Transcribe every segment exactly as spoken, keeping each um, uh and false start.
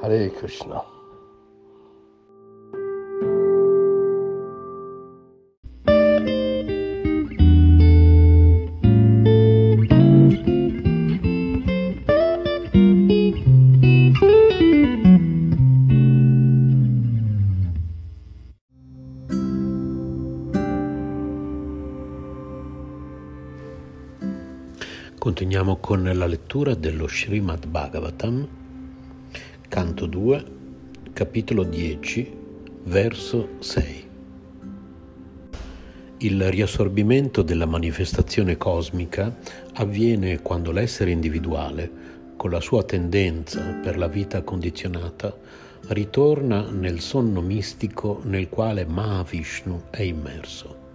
Hare Krishna. Continuiamo con la lettura dello Srimad Bhagavatam, canto due, capitolo dieci, verso sei. Il riassorbimento della manifestazione cosmica avviene quando l'essere individuale, con la sua tendenza per la vita condizionata, ritorna nel sonno mistico nel quale Mahavishnu è immerso.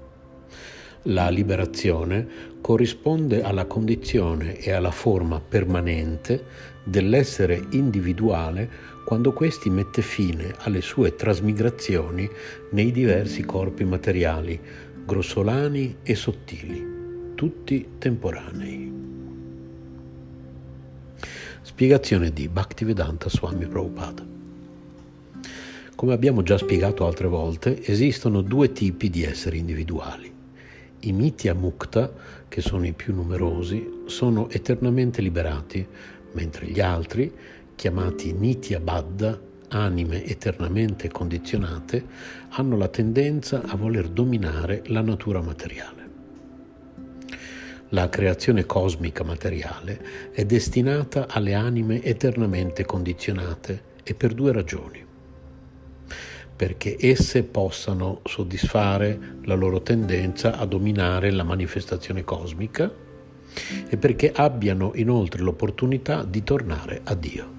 La liberazione corrisponde alla condizione e alla forma permanente dell'essere individuale quando questi mette fine alle sue trasmigrazioni nei diversi corpi materiali, grossolani e sottili, tutti temporanei. Spiegazione di Bhaktivedanta Swami Prabhupada. Come abbiamo già spiegato altre volte, esistono due tipi di esseri individuali. I mitya mukta, che sono i più numerosi, sono eternamente liberati, mentre gli altri, chiamati nitya baddha, anime eternamente condizionate, hanno la tendenza a voler dominare la natura materiale. La creazione cosmica materiale è destinata alle anime eternamente condizionate e per due ragioni. Perché esse possano soddisfare la loro tendenza a dominare la manifestazione cosmica e perché abbiano inoltre l'opportunità di tornare a Dio.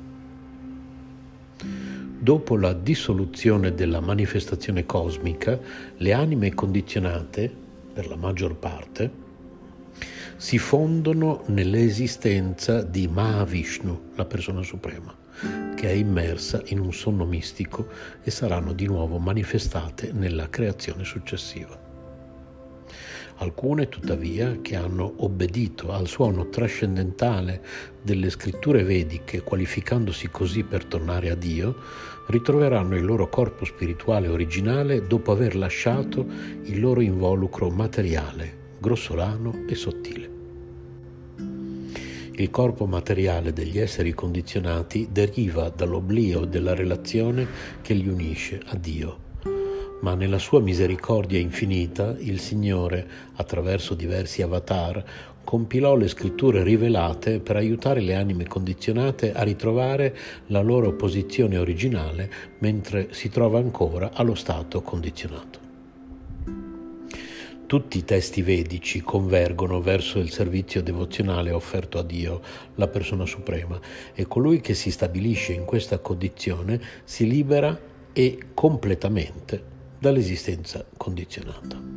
Dopo la dissoluzione della manifestazione cosmica, le anime condizionate, per la maggior parte, si fondono nell'esistenza di Mahavishnu, la persona suprema, che è immersa in un sonno mistico e saranno di nuovo manifestate nella creazione successiva. Alcune, tuttavia, che hanno obbedito al suono trascendentale delle scritture vediche, qualificandosi così per tornare a Dio, ritroveranno il loro corpo spirituale originale dopo aver lasciato il loro involucro materiale, grossolano e sottile. Il corpo materiale degli esseri condizionati deriva dall'oblio della relazione che li unisce a Dio, ma nella sua misericordia infinita il Signore, attraverso diversi avatar, compilò le scritture rivelate per aiutare le anime condizionate a ritrovare la loro posizione originale mentre si trova ancora allo stato condizionato. Tutti i testi vedici convergono verso il servizio devozionale offerto a Dio, la persona suprema, e colui che si stabilisce in questa condizione si libera e completamente dall'esistenza condizionata.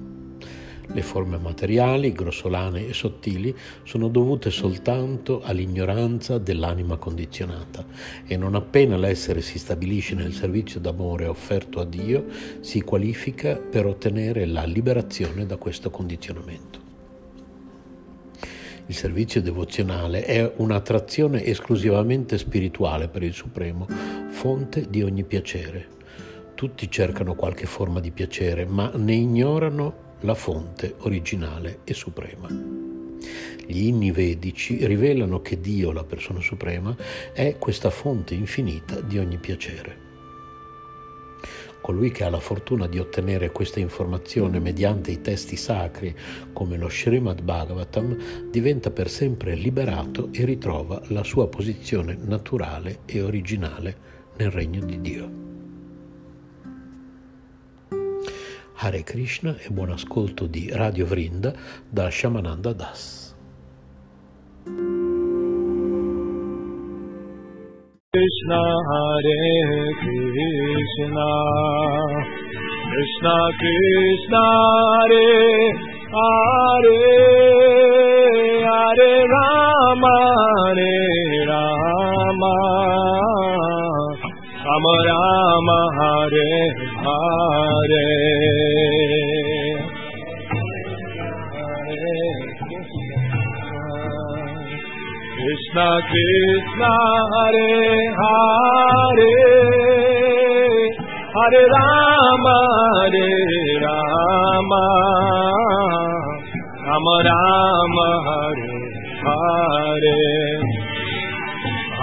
Le forme materiali, grossolane e sottili, sono dovute soltanto all'ignoranza dell'anima condizionata e non appena l'essere si stabilisce nel servizio d'amore offerto a Dio, si qualifica per ottenere la liberazione da questo condizionamento. Il servizio devozionale è un'attrazione esclusivamente spirituale per il Supremo, fonte di ogni piacere. Tutti cercano qualche forma di piacere, ma ne ignorano la fonte originale e suprema. Gli inni vedici rivelano che Dio, la persona suprema, è questa fonte infinita di ogni piacere. Colui che ha la fortuna di ottenere questa informazione mediante i testi sacri, come lo Srimad Bhagavatam, diventa per sempre liberato e ritrova la sua posizione naturale e originale nel regno di Dio. Hare Krishna e buon ascolto di Radio Vrinda da Shyamananda Das. Krishna, Hare Krishna, Krishna Krishna, Hare Hare, Hare Rama, Hare Rama, Rama Rama, Hare Hare. Krishna Krishna Hare Hare, Hare Rama Hare Rama, Rama Rama Hare Hare.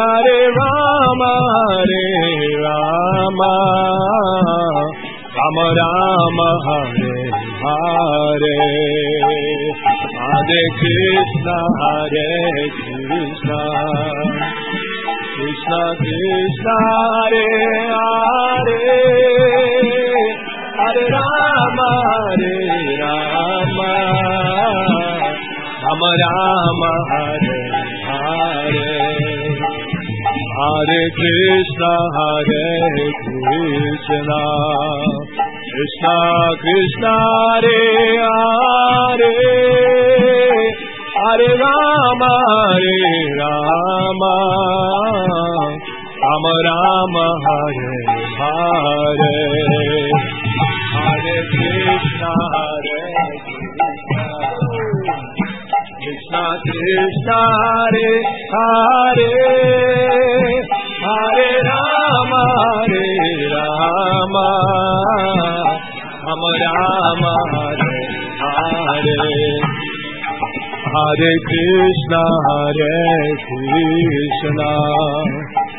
Hare Rama Hare Rama, Rama Rama Hare Hare. Hare Krishna Hare Krishna, Krishna Krishna Hare Hare, Hare Rama Hare Rama, Rama Rama Hare Hare. Hare Krishna Hare Krishna, Krishna Krishna Hare Hare, Hare Rama Hare Rama, Rama Rama Hare Hare. Hare Krishna Hare Krishna, Krishna Krishna Hare Hare, Hare Rama Hare Rama, Rama Rama Hare Hare. Hare Krishna Hare Krishna,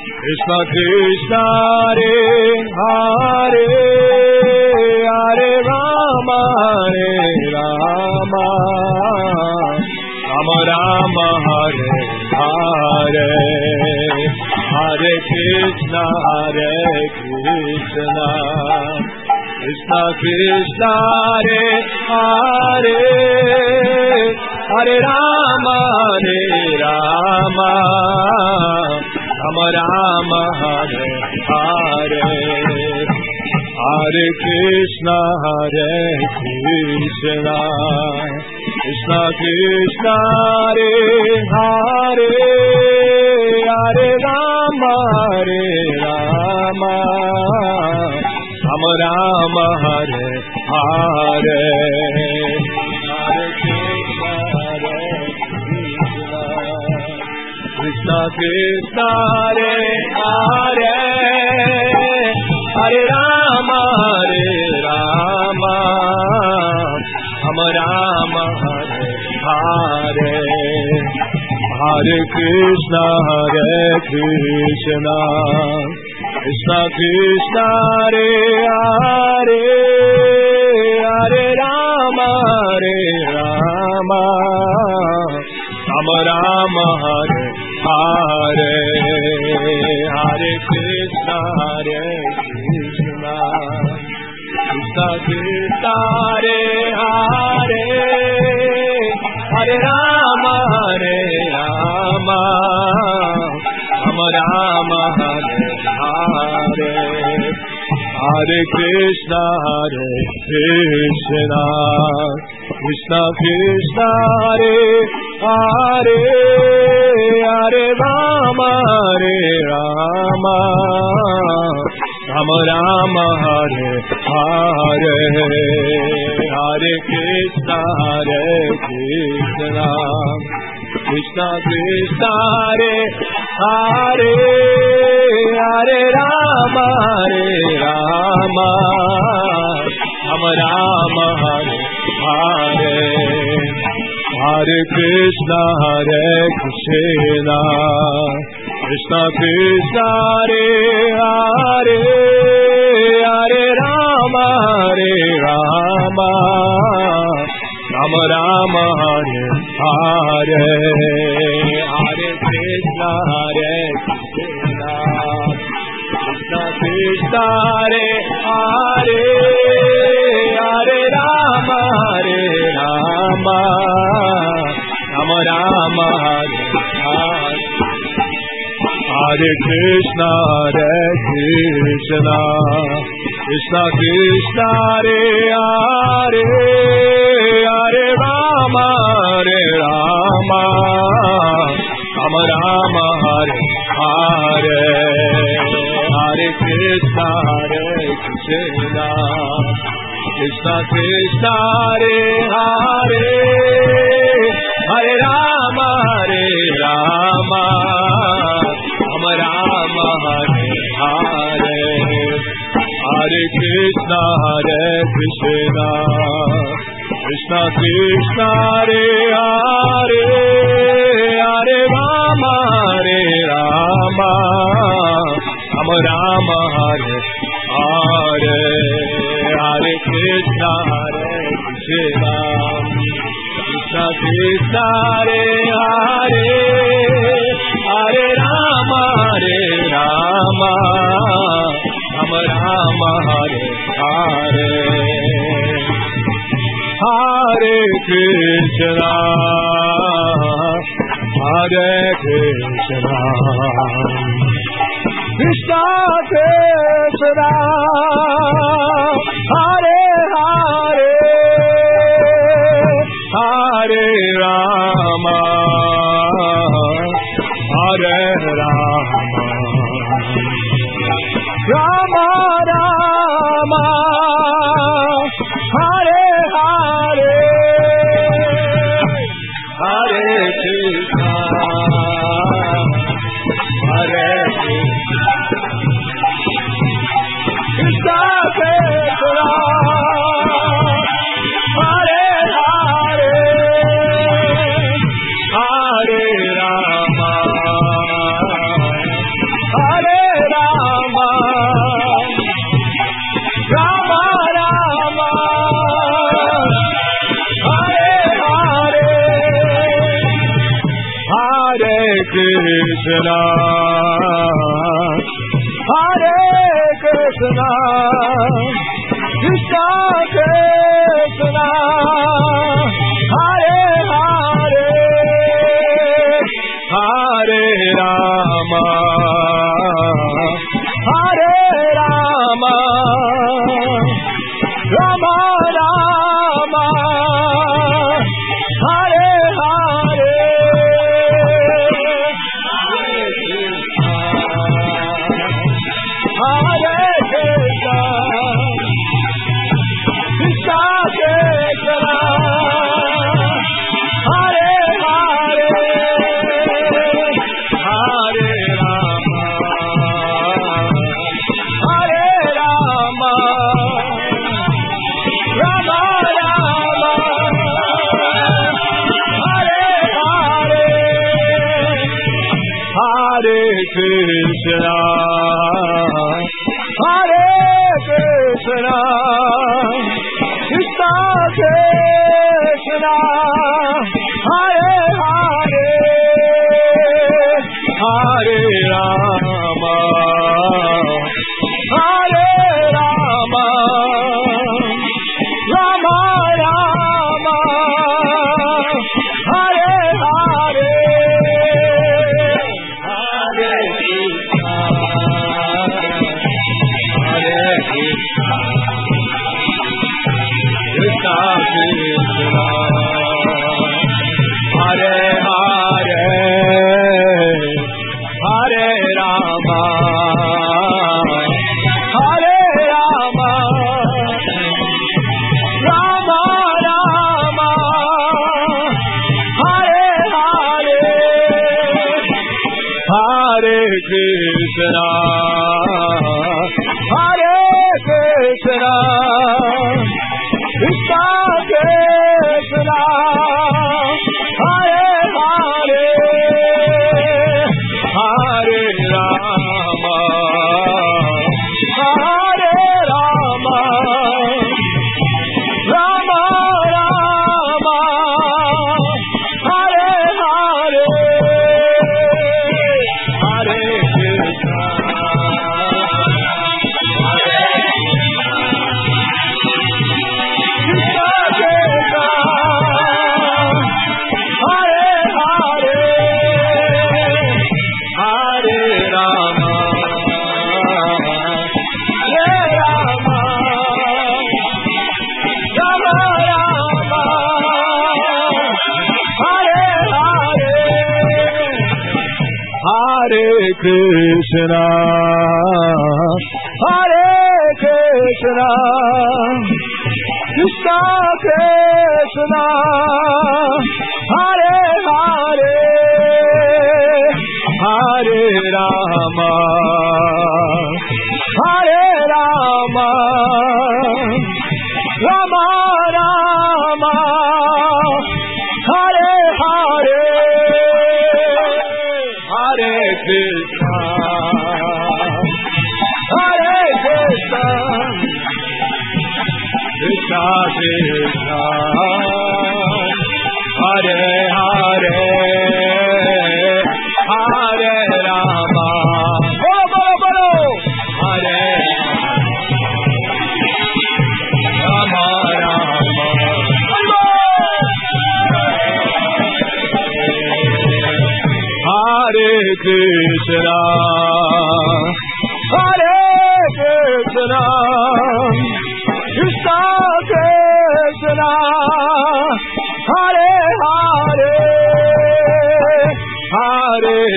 Krishna Krishna Hare Hare, Hare Rama Hare Rama, Rama Rama Hare Hare. Hare Krishna Hare Krishna, Krishna Krishna Hare Hare, Hare Rama Hare Rama, Rama Rama Hare Hare. Hare Krishna Hare Krishna, Krishna Krishna Hare Hare, Hare Rama Hare Rama, Rama Rama Hare Hare. Krishna Krishna Hare Hare, Hare Rama Hare Rama, Rama Rama Hare Hare. Hare Krishna Hare Krishna, Krishna Krishna Hare Hare, Hare Rama Hare Rama, Rama Rama Hare Hare. Hare Krishna Hare Krishna, Krishna Krishna Hare Hare, Hare Rama Hare Rama, Rama Rama Hare Hare. Hare Krishna Hare Krishna, Krishna Krishna Hare Hare, Hare Rama Hare Rama, Ram Ram Hare Hare, Hare Krishna Hare Krishna, Krishna Krishna Hare Hare, Hare Rama Hare Rama, Ram Ram Hare Hare, Hare Krishna Hare Krishna, Krishna Krishna Hare Hare, Hare Rama Hare Rama, Rama Rama Hare Hare, Hare Krishna Hare Krishna, Krishna Krishna Hare Hare, Hare Rama Hare Rama, Rama Hare Hare, Hare Krishna Hare Krishna, Krishna Krishna Hare Hare, Hare Rama Hare Rama, Rama Rama Hare Hare, Hare Krishna Hare Krishna, Krishna Krishna Hare Hare, Hare Rama Hare Rama, Rama Rama Hare Hare, Hare Krishna Hare Krishna, Krishna Krishna Hare Hare, Hare Rama Hare Rama, Rama Rama Hare Hare, Hare Krishna Hare Krishna, Krishna Krishna Hare Hare, Hare Rama Hare Rama, Rama Rama Hare Hare, Hare Krishna Hare Krishna, Krishna Krishna Hare Hare, Hare Rama, Hare Rama, Rama Rama, Hare Hare, Hare Krishna, Hare Krishna, Krishna Krishna, Hare Krishna, Krishna Krishna, Hare Hare, Hare Rama, Hare Rama, Rama Rama, Hare Hare, Krishna, Hare Krishna, Krishna Krishna, Hare Hare, Hare Rama, Hare Rama, Rama Rama, Hare Hare, Hare Krishna. Krishna, Hare Krishna, Krishna Krishna, Hare Hare, Hare Rama, Hare Rama, Rama Rama, Hare Hare, Hare Krishna, Hare Krishna, Krishna Krishna, Hare Hare, Hare Rama, Hare Rama, Rama Rama, Hare Hare, Hare Krishna, Hare Krishna, Krishna Krishna, Hare Hare, Hare Rama, Hare Rama,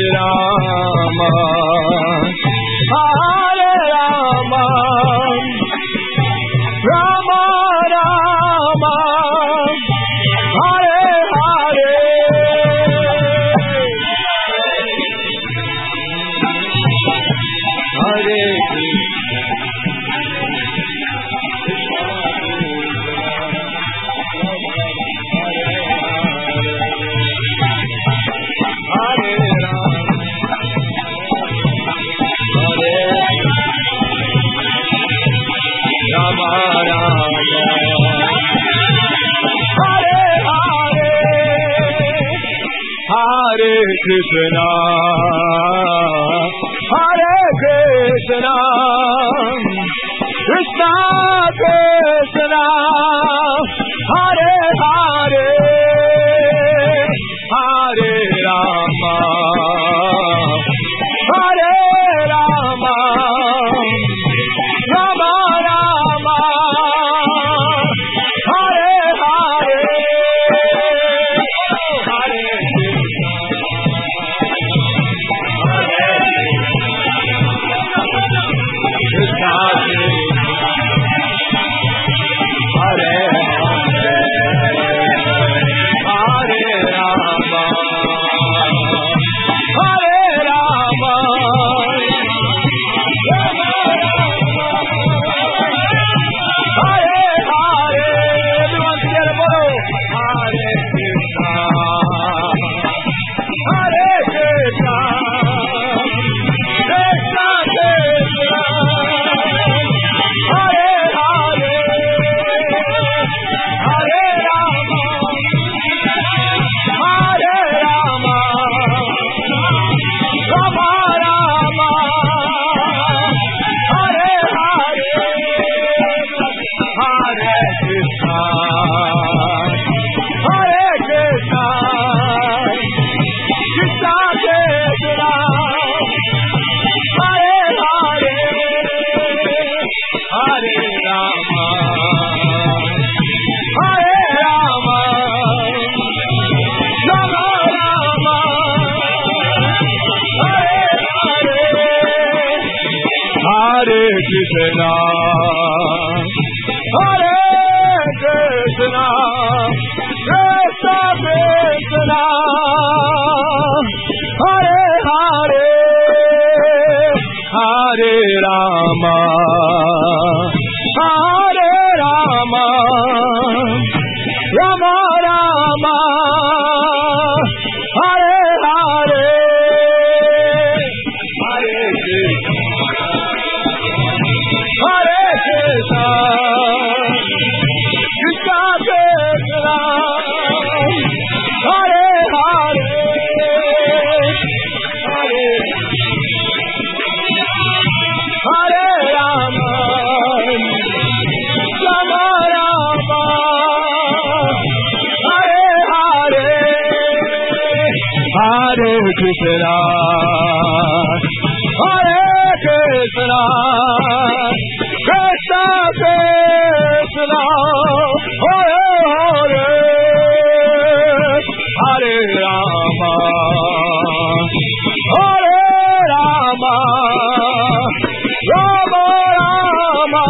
Rama Rama, Hare Hare, Hare Krishna, Hare Krishna, Krishna Krishna, Hare Hare, Hare Rama, bolo bolo bolo, Hare Rama, Hare Krishna, Hare Krishna, Krishna Krishna, Hare Hare, Hare Rama, Hare Rama, Rama Rama, Hare Hare, Hare Krishna, Hare Rama, Hare Rama, Rama Rama, Hare Hare, Hare Krishna, Hare Krishna, Krishna Krishna, Hare Hare, Hare Rama, Hare Rama, Rama Rama, Hare Hare, Hare Krishna, Krishna Krishna, Hare Hare, Hare Rama, Hare Rama, Hare Hare, everyone together, bolo, Hare Krishna, Hare Krishna, Krishna Krishna, Hare Hare, Hare Rama, Hare Rama, Rama Rama, Hare Hare, Hare Krishna, Hare Krishna, Krishna Krishna, Hare Hare, Hare Rama, Hare Rama, Rama Rama, Hare Hare, Hare Krishna, Hare Krishna, Krishna Krishna, Hare Hare, Krishna, Hare Krishna, Krishna Krishna, Hare Hare, Hare Rama, Hare Rama,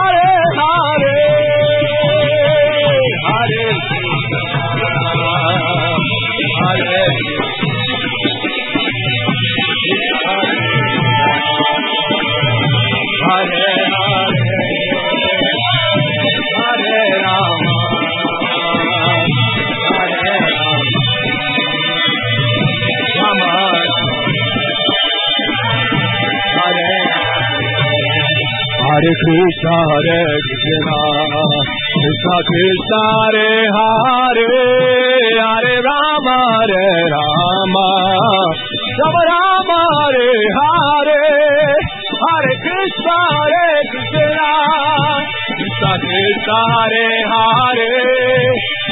Rama Rama, Hare Hare, Hare Hare. Hare Krishna, Hare Krishna, Krishna Krishna, Hare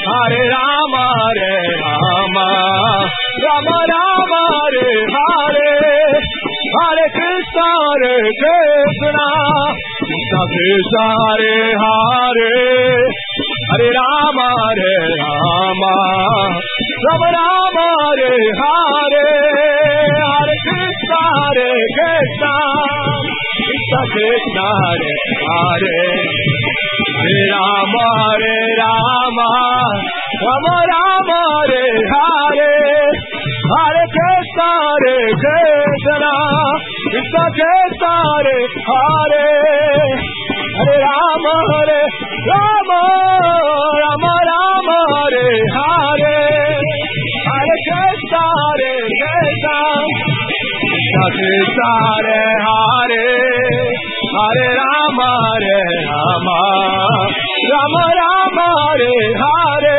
Hare, Hare Rama, Hare Rama, Rama Rama, Hare Hare, Hare Krishna, Hare Krishna, Krishna Krishna, Hare Hare, Hare Rama, Hare Rama, Rama Rama, Hare Hare, Hare Krishna, Hare Krishna, Krishna Krishna, Hare Hare, Hare Rama, Hare Rama, Rama Rama, Hare Hare,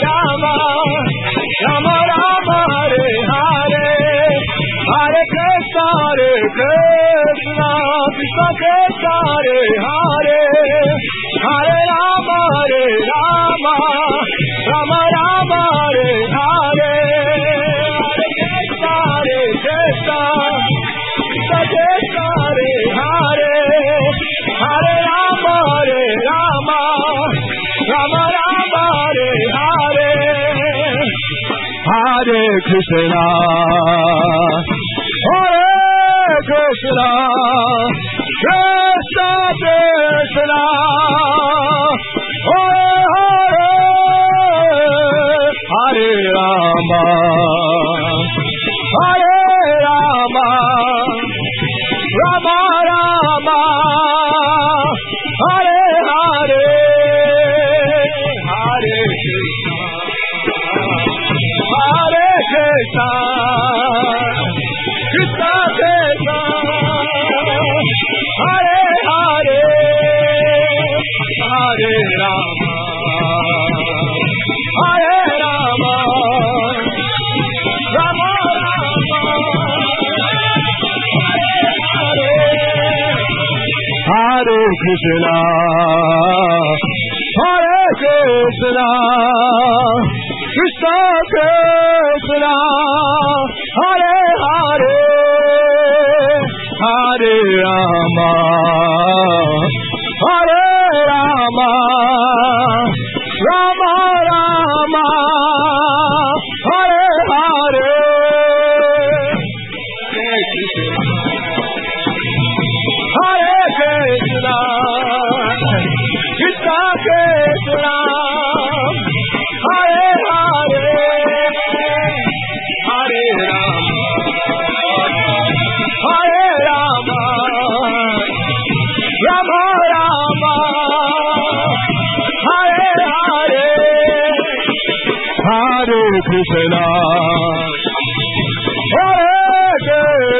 Rama, Rama Rama, Hare Hare, Hare Krishna, Hare Krishna, Krishna Krishna, Hare Hare, Hare Rama, Hare Rama, Rama Rama, Hare Hare, Hare Krishna, Krishna Krishna, Hare Hare, Hare Rama, Hare Rama, Rama Rama, Hare Hare, Hare Krishna, Hare Krishna, Krishna Krishna, Hare Hare, Hare Rama, Hare Rama, Rama Rama, Hare Hare, Hare Krishna, Hare Krishna, Krishna Krishna, Hare Hare, Hare Rama, Hare Rama, Rama Rama, Hare Hare, Hare Krishna, Hare Krishna, Krishna Krishna, Hare Hare, Hare Rama, Hare Rama, Rama Rama, Hare Hare, Hare Krishna, Hare Krishna, Krishna Krishna, Hare Hare, Hare Rama, Hare Rama, Rama Rama, Hare Hare, Hare Krishna, Hare Krishna, Krishna Krishna, Hare Hare, Hare Rama, Hare Rama, Rama Rama, Hare Hare, Hare Krishna, Krishna Krishna, Hare Hare, Hare Rama, Hare Rama, Rama Rama, Hare Hare, Hare Krishna, Hare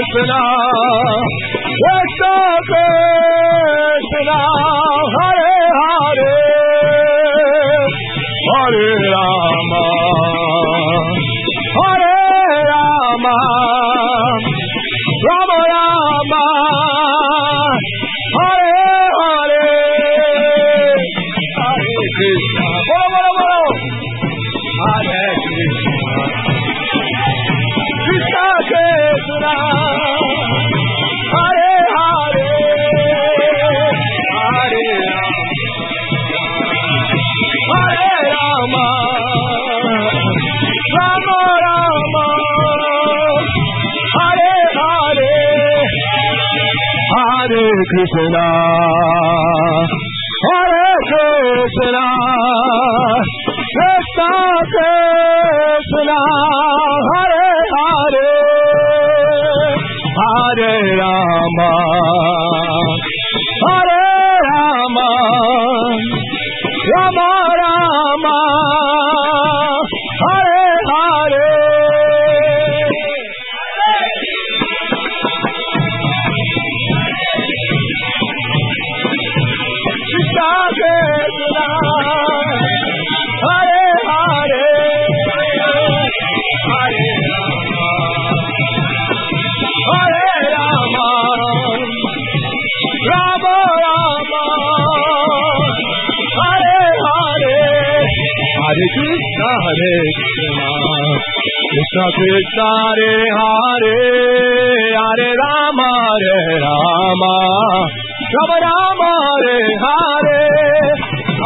Krishna, Krishna Krishna, Hare Krishna, Hare Krishna, Krishna Krishna, Hare Hare, Hare Rama, Hare Rama, Rama Rama, Hare Hare.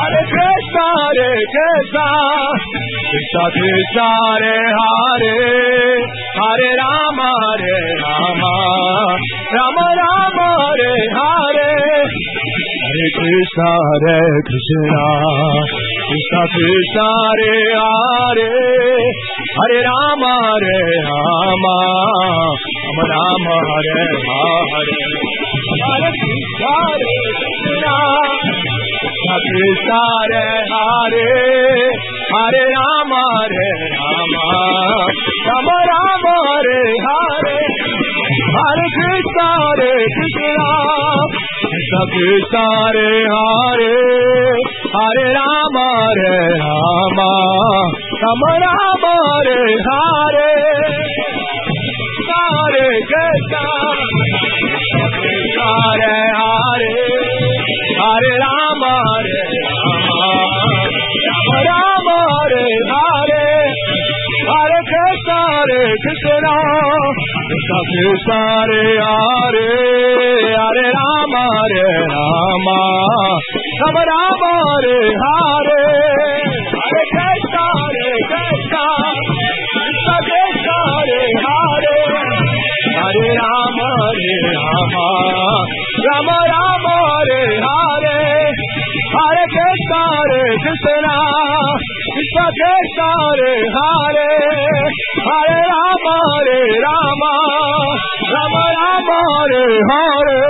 Hare Krishna, Krishna Krishna, Hare Hare, Hare Rama, Hare Rama, Rama Rama, Hare Hare, Hare Krishna, Hare Krishna, Krishna Krishna, Hare Hare, Hare Rama, Hare Rama, Rama Rama, Hare Hare, Hare Krishna, Hare Krishna. Krishna Krishna Hare Hare, Hare Rama Hare Rama, Rama Rama Hare Hare. Hare Krishna Hare Krishna, Krishna Krishna Hare Hare, Hare Rama Hare Rama, Rama Rama Hare Hare. Hare Krishna Hare Krishna, Krishna Krishna Hare Hare. Hare Rama, Hare Rama, Rama Rama, Hare Hare, Hare Krishna, Hare Hare, Hare Rama, Hare Rama, Rama Rama, Hare Hare, Hare Krishna, Hare Krishna, Krishna Krishna, Hare Hare, Hare Rama, Hare Rama, Rama Rama, Hare Hare, Hare Krishna, Hare Krishna, Krishna Krishna, Hare Hare, Hare Rama, Hare Rama, Rama Rama, Hare Hare, Hare Krishna, Hare Krishna, Krishna Krishna, Hare Hare, Hare Rama, Hare Rama, Rama Rama, Hare Hare.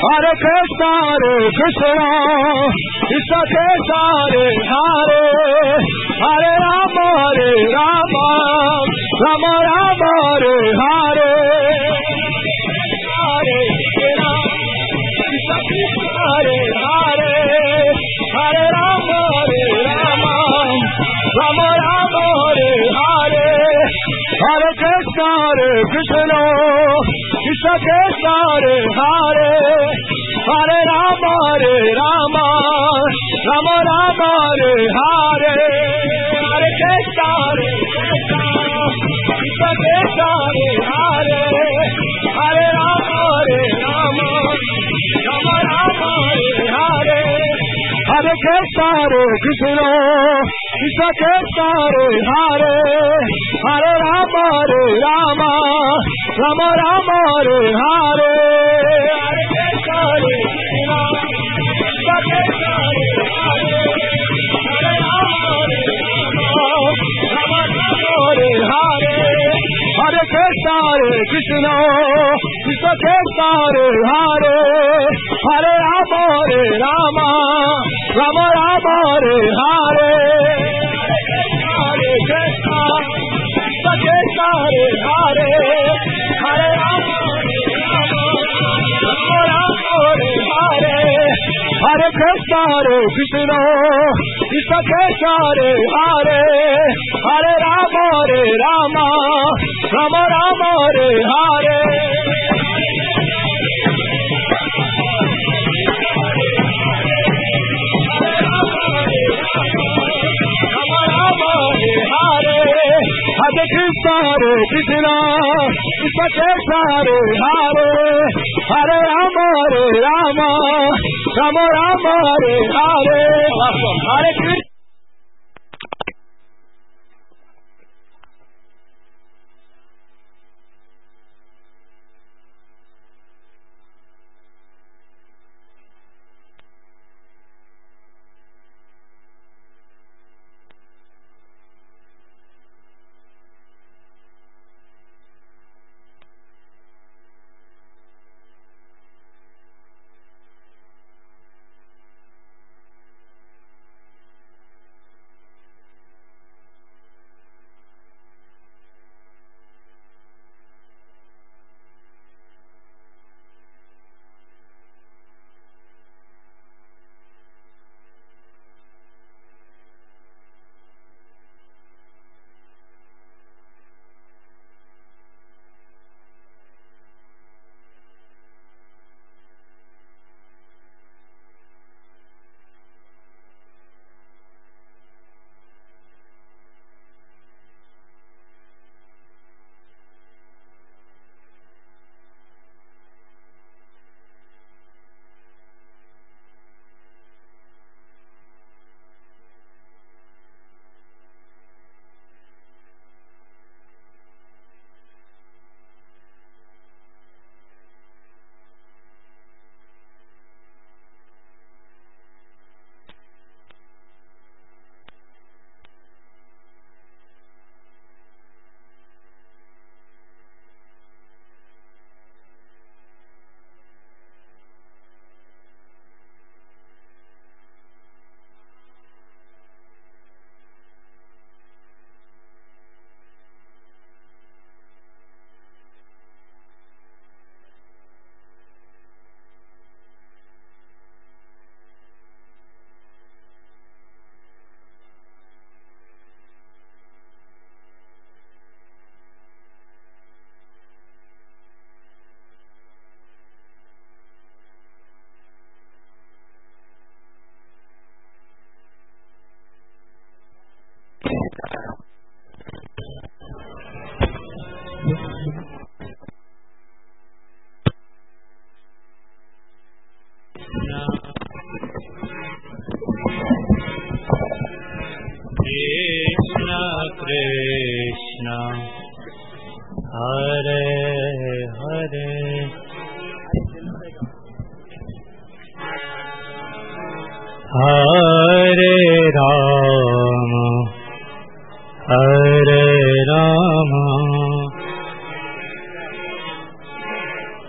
Hare Krishna, Hare Krishna, Krishna Krishna, Hare Hare, Hare Rama, Hare Rama, Rama Rama, Hare Hare, Hare Krishna, Krishna Krishna, Hare Hare, Hare Rama, Hare Rama, Rama Rama, Hare Hare, Hare Krishna, Hare Krishna, Krishna Krishna, Hare Hare. Hare Rama, Hare Rama, Rama Rama, Hare Hare, Hare Krishna, Hare Krishna, Krishna Krishna, Hare Hare, Hare Rama, Hare Rama, Rama Rama, Hare Hare, Hare Krishna, Hare Krishna, Krishna Krishna, Hare Hare, Hare Rama, Hare Rama, Rama Rama, Hare Hare. Hare Krishna, Hare Krishna, Krishna Krishna, Hare Hare, Hare Rama, Hare Rama, Rama Rama, Hare Hare, Hare Krishna, Krishna Krishna, Hare Hare, Hare Rama, Rama Rama, Hare Hare, Hare Krishna, Hare Krishna, Krishna Krishna, Hare Hare, Hare Rama, Hare Rama, Rama Rama. Hare Hare Hare Krishna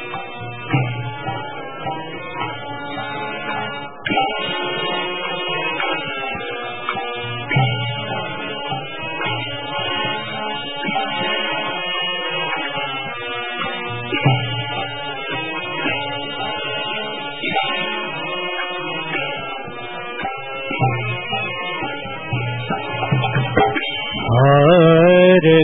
Hare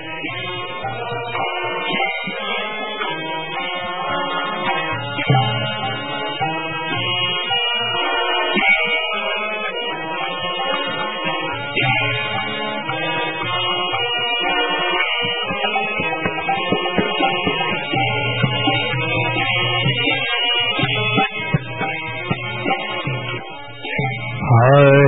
Hare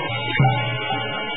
Hare Hare, Hare.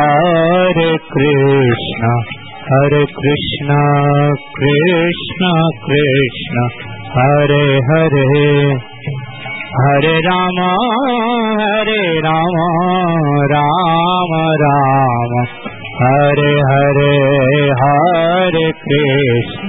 Hare Krishna, Hare Krishna, Krishna Krishna, Hare Hare, Hare Rama, Hare Rama, Rama Rama, Hare Hare, Hare Krishna.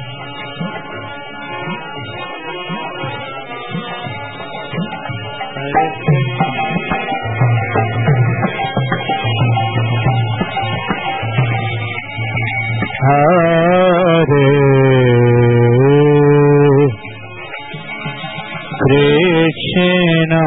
Hare Krishna,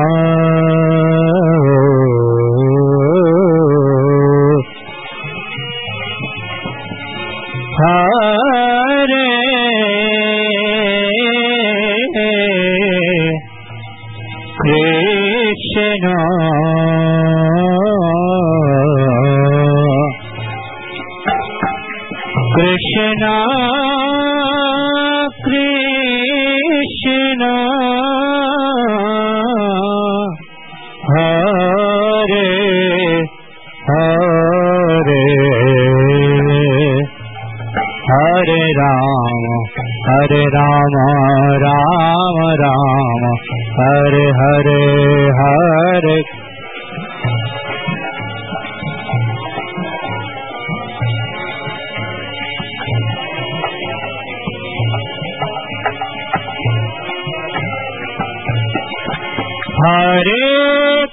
Hare Krishna. Krishna, Krishna, Hare, Hare, Hare Rama, Hare Rama, Rama Rama, Hare Hare, Hare. Hare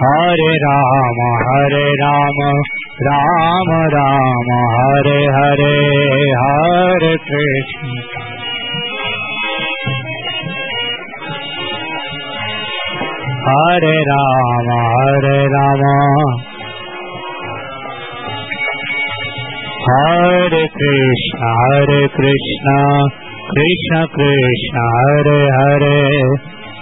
Hare Rama Hare Rama Rama Rama Hare Hare Hare Krishna. Hare Rama, Hare Rama, Hare Krishna, Hare Krishna, Krishna Krishna, Hare Hare,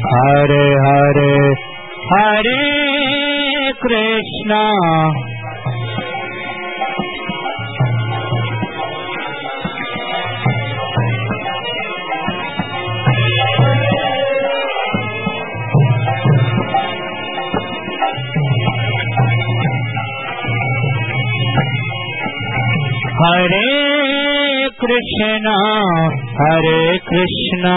Hare Hare, Hare Krishna, Hare Krishna, Hare Krishna.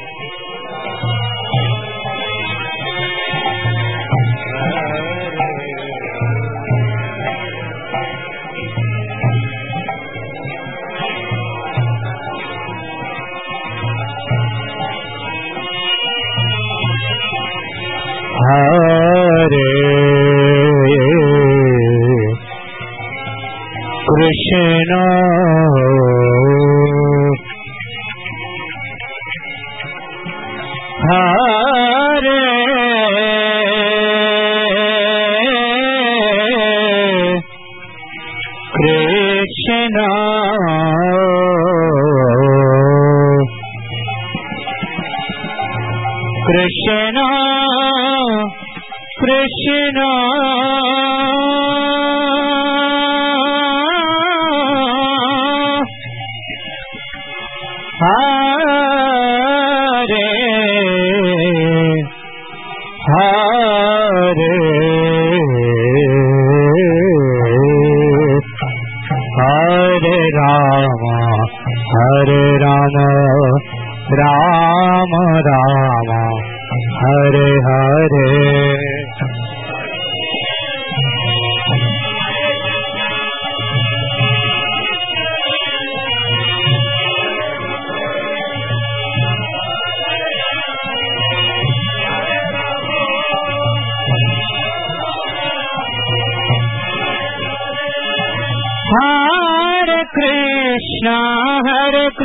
Krishna, Hare Krishna, Krishna, Krishna. Krishna, Hare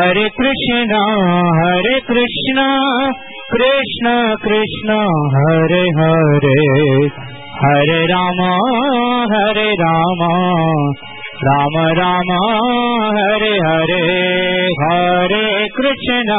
Hare Krishna, Hare Krishna, Krishna Krishna, Hare Hare, Hare Rama, Hare Rama, Rama Rama, Hare Hare, Hare Krishna.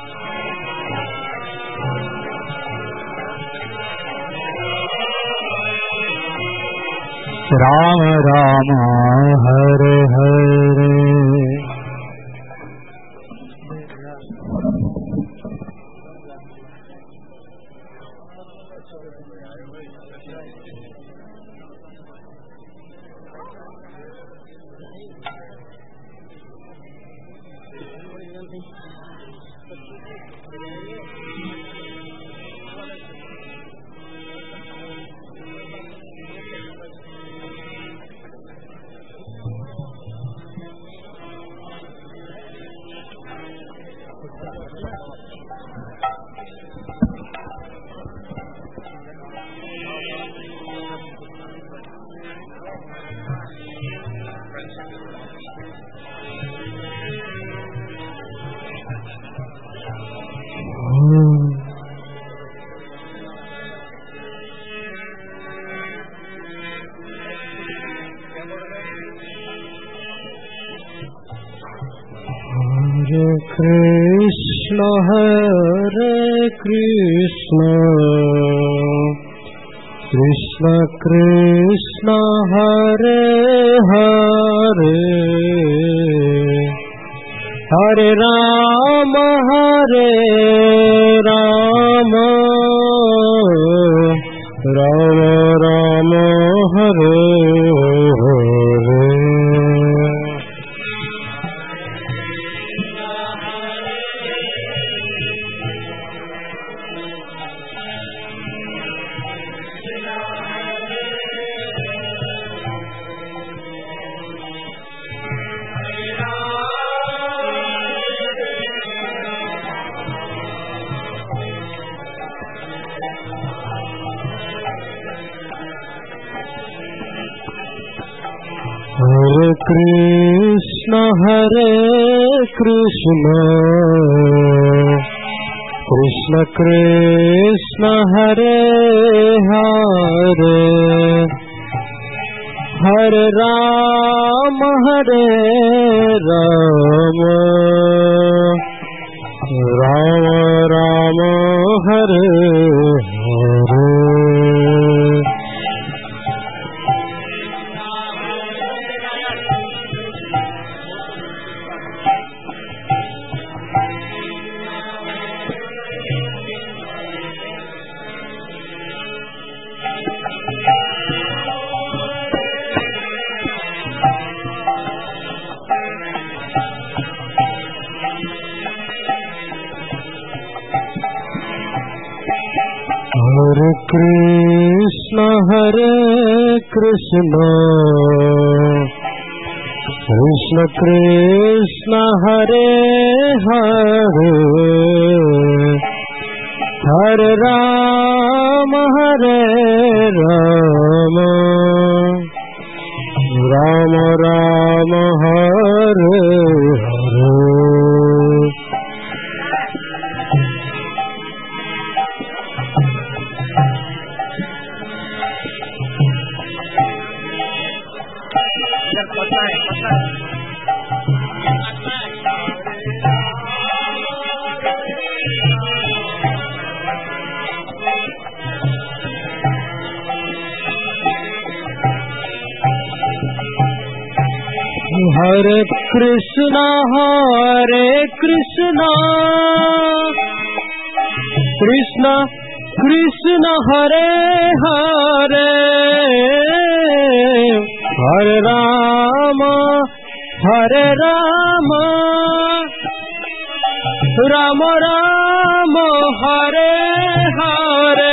Rama Rama, Hare Hare. Rama, Krishna Hare Krishna, Krishna Krishna Hare Hare, Hare Rama Hare Rama, Rama Rama Hare Hare. Hare Krishna, Hare Krishna, Krishna Krishna, Hare Hare, Hare Rama, Hare Rama, Rama Rama, Hare Hare. Hare Krishna, Hare Krishna, Krishna Krishna, Hare Hare, Hare Rama, Hare Rama, Rama Rama, Hare Hare.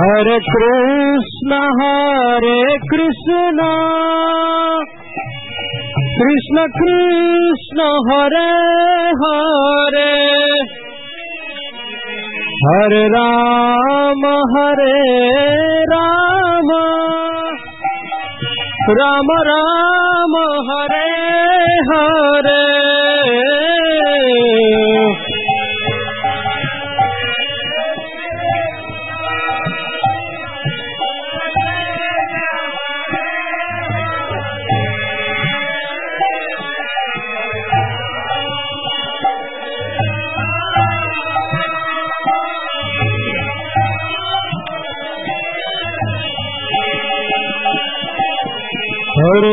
Hare Krishna, Hare Krishna, Krishna Krishna, Hare Hare, Hare Rama, Hare Rama, Rama Rama, Hare Hare. Hare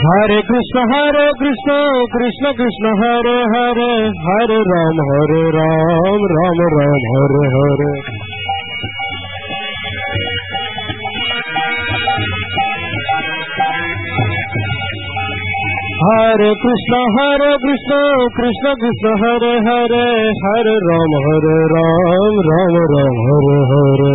Hare Krishna, Hare Krishna, Krishna Krishna, Hare Hare, Hare Ram, Hare Ram, Ram Ram, Hare Hare. Hare Krishna, Hare Krishna, Krishna Krishna, Hare Hare, Hare Ram, Hare Ram, Ram Ram, Hare Hare.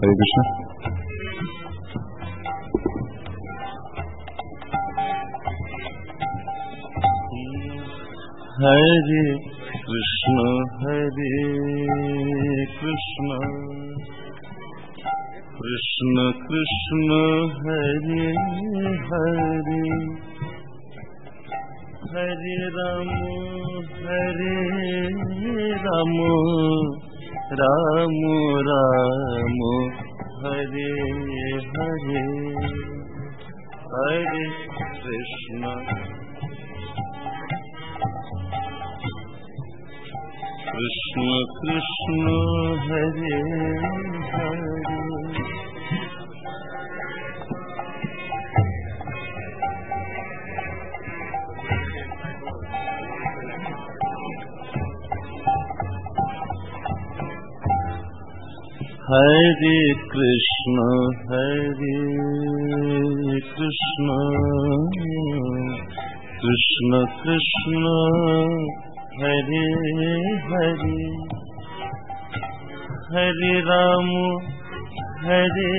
Hare Krishna. Hare Krishna, Hare Krishna, Krishna Krishna, Hare Hare, Hare Rama, Hare Rama, Ramu Ramu Hare Hare, Hare Krishna, Krishna Krishna, Hare Hare. Hare Krishna, Hare Krishna, Krishna Krishna, Hare Hare, Hare Rama, Hare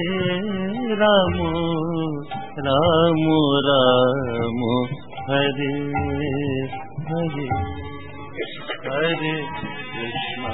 Rama, Rama Rama, Hare Hare, Hare Krishna.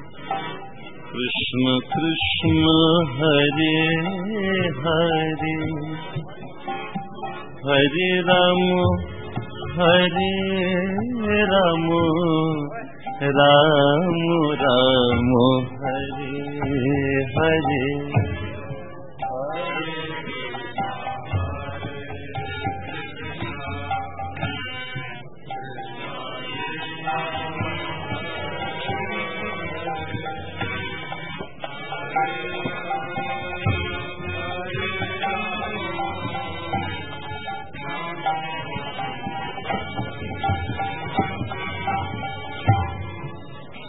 Krishna Krishna Hare Hare, Hare Rama Hare Rama, Rama Rama Hare Hare,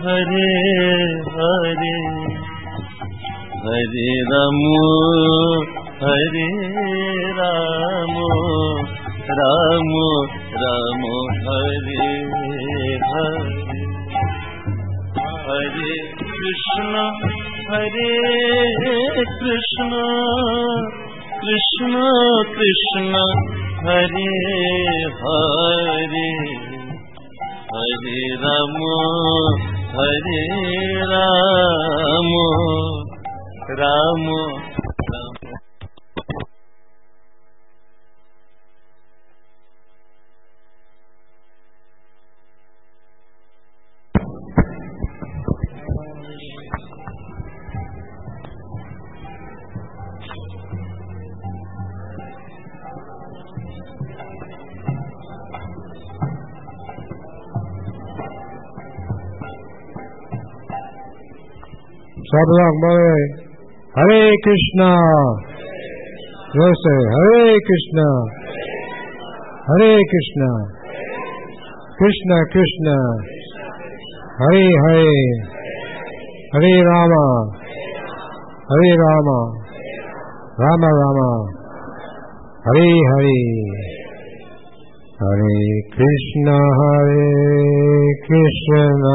Hare Hare, Hare Rama, Hare Rama, Rama Rama, Hare Hare, Hare Krishna, Hare Krishna, Krishna Krishna, Hare Hare, Hare Rama. Hare Rama, Rama, Rama. Sadhana Mare, Hare Krishna. Yes, sir. Hare Krishna. Hare Krishna. Krishna Krishna. Hare Hare. Hare Rama. Hare Rama. Rama Rama, Hare Hare, Hare Krishna, Hare Krishna,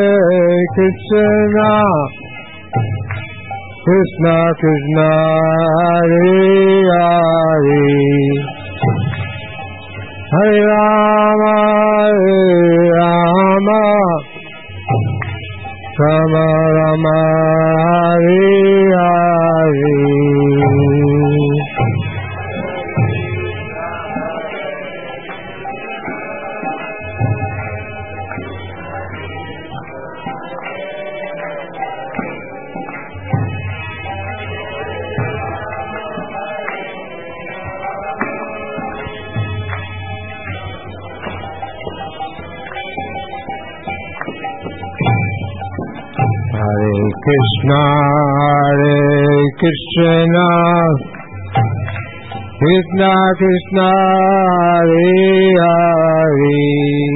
Krishna, Krishna Krishna, Hare Hare,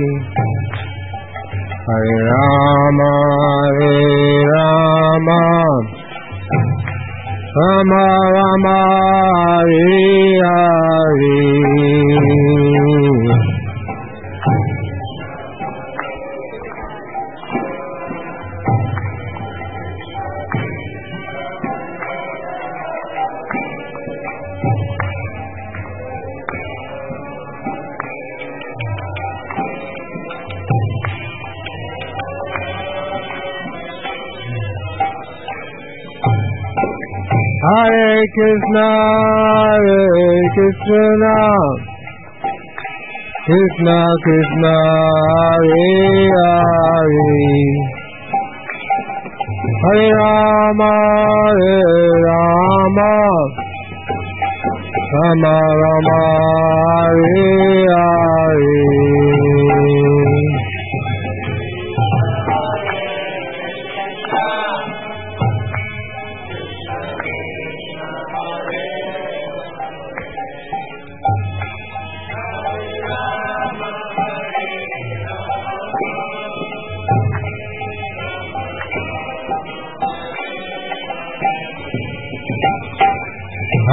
Hare Rama, Hare Rama, Rama Rama, Hare Hare. Krishna, Hare Krishna, Krishna Krishna, Hare Hare, Hare Rama, Hare Rama, Rama Rama, Hare Hare. Hare Krishna, Hare Krishna, Krishna Krishna, Hare Hare, Hare Rama, Hare Rama, Rama Rama, Hare Hare.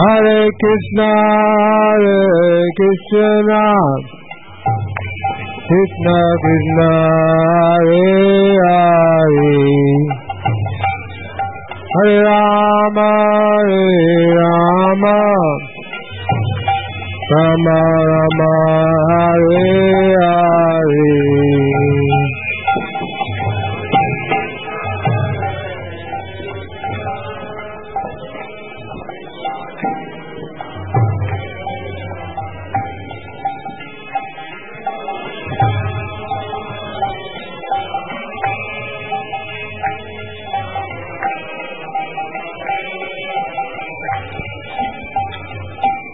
Hare Krishna, Hare Krishna, Krishna Krishna, Hare Hare, Hare Rama, Hare Rama, Rama Rama, Hare Hare. Hare Krishna, Hare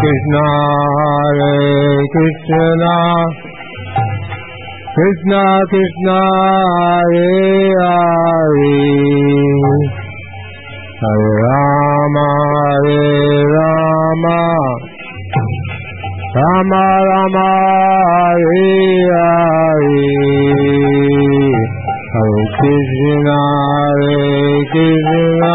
Krishna, Hare Krishna, Krishna Krishna, Hare Hare, Hare Rama, Hare Rama, Rama Rama, Hare Hare, Hare Krishna, Hare Krishna.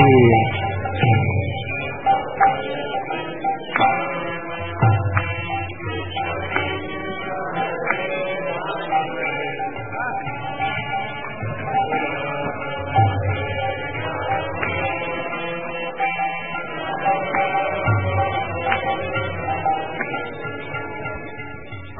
Hare Krishna, Krishna Krishna, Hare Hare, Rama, Hare Rama, Rama Rama, Hare Hare.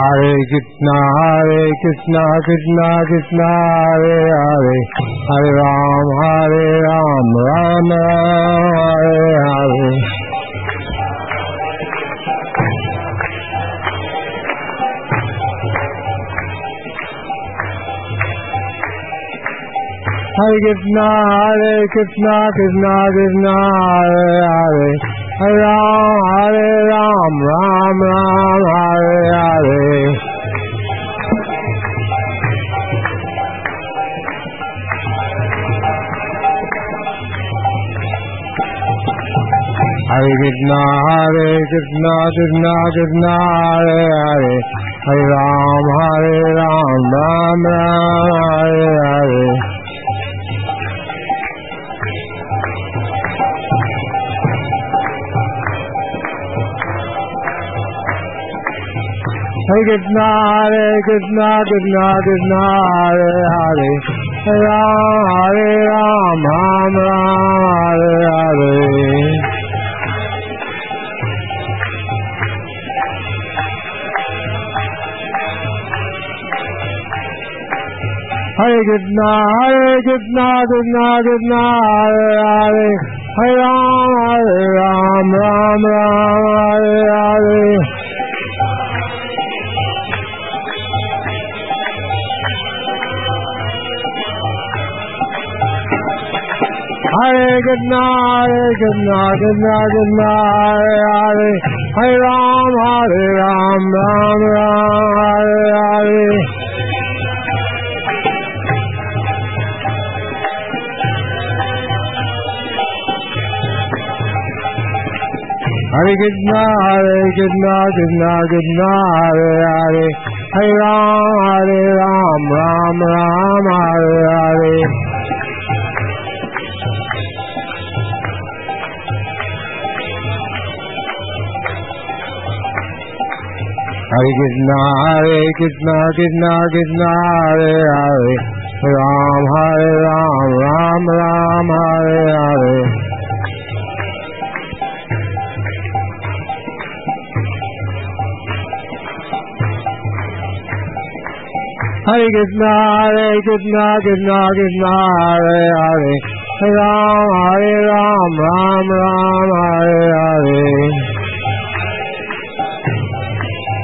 Hare Krishna, Hare Krishna, Krishna Krishna, Hare Hare, Hare Ram, Hare Ram, Ram Ram, Hare Hare. Hare Krishna, Hare Krishna, Krishna Krishna, Hare Hare. Hare Ram, Hare Ram, Ram Ram, Hare Hare. Hare Krishna, Hare Krishna, Krishna Krishna, Hare Hare. Hare Ram, Hare Ram, Ram Ram, Hare Hare. Hare Krishna, Hare Krishna, Krishna Krishna, Hare Hare, Hare Ram, Hare Ram, Ram Ram, Hare Hare. Hare Krishna, Hare Krishna, Krishna Krishna, Hare Hare, Hare Ram, Hare Ram, Ram Ram, Hare Hare. Hare Krishna, Hare Krishna, Krishna Krishna, Hare Hare, Hare Ram, Hare Ram, Ram Ram, Hare Hare. Hare Krishna, Hare Krishna, Krishna Krishna, Hare Hare, Hare Ram, Hare Ram, Ram Ram, Hare Hare. Hare Krishna, Hare Krishna, Krishna Krishna, Hare Hare, Ram, Hare Ram, Ram Ram, Hare Hare.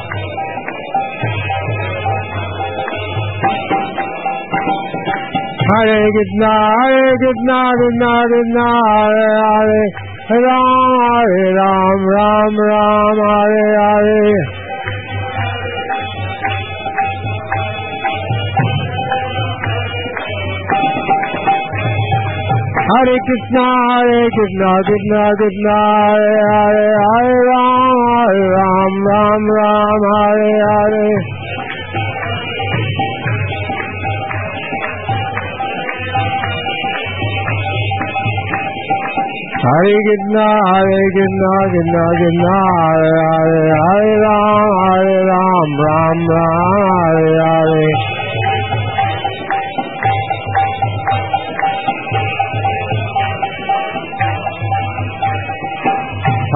Hare Krishna, Hare Krishna, Krishna Krishna, Hare Hare, Ram, Hare Ram, Ram Ram, Hare Hare. Hare Krishna, Hare Krishna, Krishna Krishna, Hare Hare, Hare Ram, Hare Ram, Ram Ram, Hare Hare. Hare Krishna, Hare Krishna, Krishna Krishna, Hare Hare, Hare Ram, Hare Ram, Ram Ram, Hare Hare. Hare Krishna, Hare Krishna, Krishna Krishna, Hare Hare, Hare Ram, Hare Ram, Ram Ram, Hare Hare.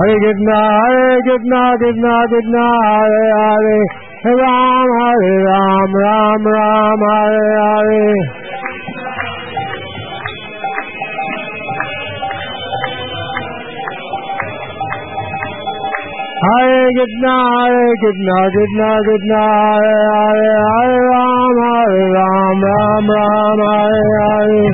Hare Krishna, Hare Krishna, Krishna Krishna, Hare Hare, Ram Hare Ram, Ram Ram, Hare Hare. Hare Krishna, Hare Krishna, Krishna Krishna, Hare Hare, Hare Ram, Hare Ram, Ram Ram, Hare Hare.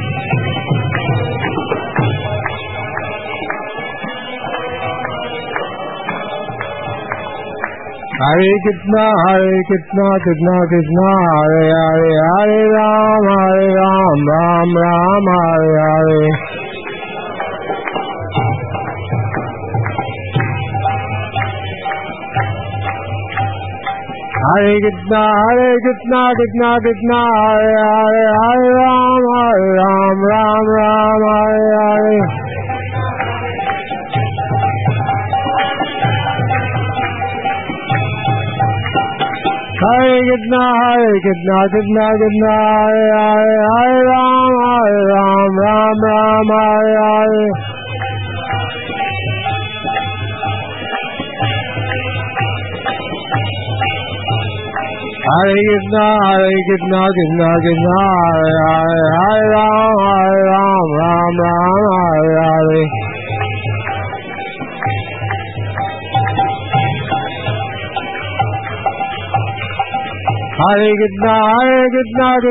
Hare Krishna, Hare Krishna, Krishna Krishna, Hare Hare, Hare Ram, Hare Ram, Ram Ram, Hare Hare. Hare Krishna, Hare Krishna, Krishna Krishna, Hare Hare, Hare Ram, Hare Ram, Ram Ram, Hare Hare. Hare Krishna, Hare Krishna, Krishna Krishna, Hare Hare, Hare Ram, Hare Ram, Ram Ram, Hare Hare. Hare Krishna, Hare Krishna, Krishna Krishna, Hare Hare,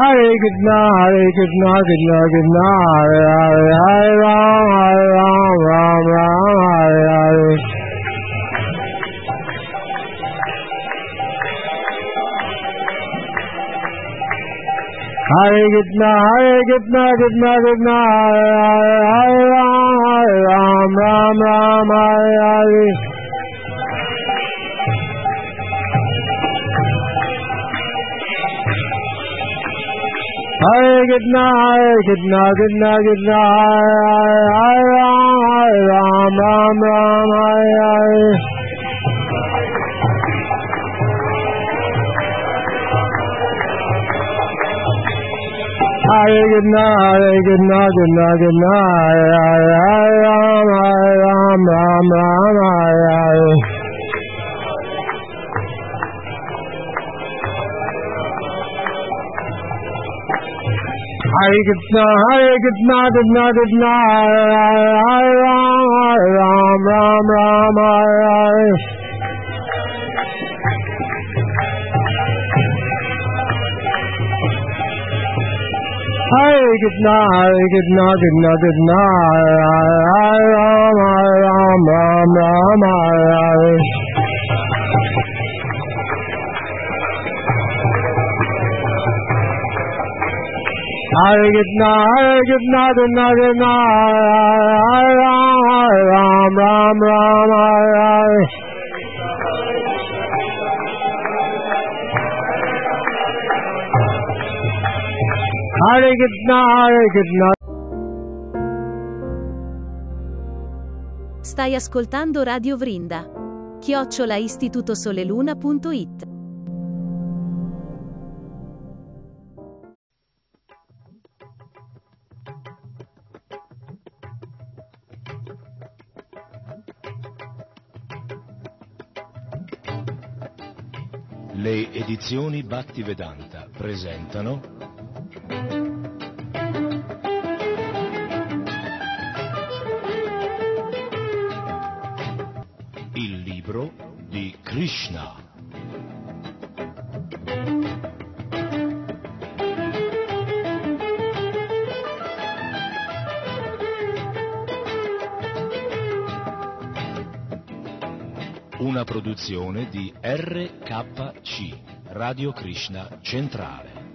Hare Krishna, Hare Krishna, Krishna Krishna, Hare Hare, Hare Ram, Hare Ram, Ram Ram, Hare Hare. Hare Krishna, Hare Krishna, Krishna Krishna, Hare Hare, Hare Ram, Hare Ram, Ram Ram, Hare Hare. Hare Krishna, Hare Krishna, Krishna Krishna, Hare Hare, Hare Ram, Hare Ram, Ram Ram, Hare Hare. Hare Krishna, Hare Krishna, Krishna Krishna, Hare Hare, Hare Ram, Hare Ram, Ram Ram, Hare Hare. Hare Krishna, Hare Krishna, Krishna Krishna, Hare Hare, Hare Ram, Hare Ram, Ram Ram, Hare Hare. Hare Krishna, Hare Krishna, Krishna Krishna, Hare Hare, Hare Ram, Hare Ram, Ram Ram, Hare Hare. Hare Krishna, Hare Krishna, Krishna Krishna, Hare Hare, Hare Ram, Hare Ram, Ram Ram, Hare Hare. Hare Krishna, Hare Krishna, Krishna Krishna, Hare Hare, Hare Ram, Hare Ram, Ram Ram, Hare Hare. Hare Krishna, Hare Krishna, Krishna Krishna, Hare Hare, Hare Ram, Hare Ram, Ram Ram, Hare Hare. Hare Krishna, Hare Krishna, Krishna Krishna, Hare Hare, Hare Ram, Hare Ram, Ram Ram, Hare Hare. Hare Krishna, Hare Krishna. Stai ascoltando Radio Vrinda. Chiocciola istitutosoleluna.it. Le edizioni Bhaktivedanta presentano il libro di Krishna. Una produzione di R K C, Radio Krishna Centrale.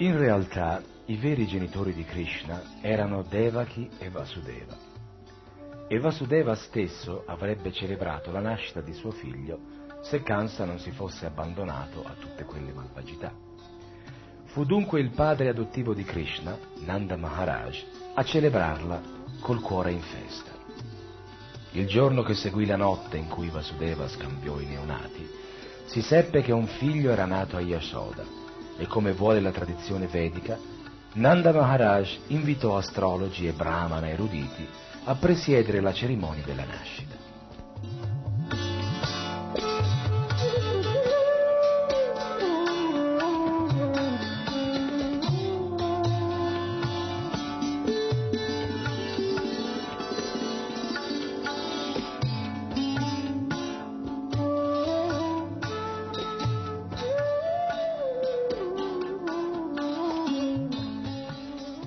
In realtà i veri genitori di Krishna erano Devaki e Vasudeva, e Vasudeva stesso avrebbe celebrato la nascita di suo figlio se Kansa non si fosse abbandonato a tutte quelle malvagità. Fu dunque il padre adottivo di Krishna, Nanda Maharaj, a celebrarla col cuore in festa. Il giorno che seguì la notte in cui Vasudeva scambiò i neonati, si seppe che un figlio era nato a Yasoda, e come vuole la tradizione vedica, Nanda Maharaj invitò astrologi e brahmana eruditi a presiedere la cerimonia della nascita.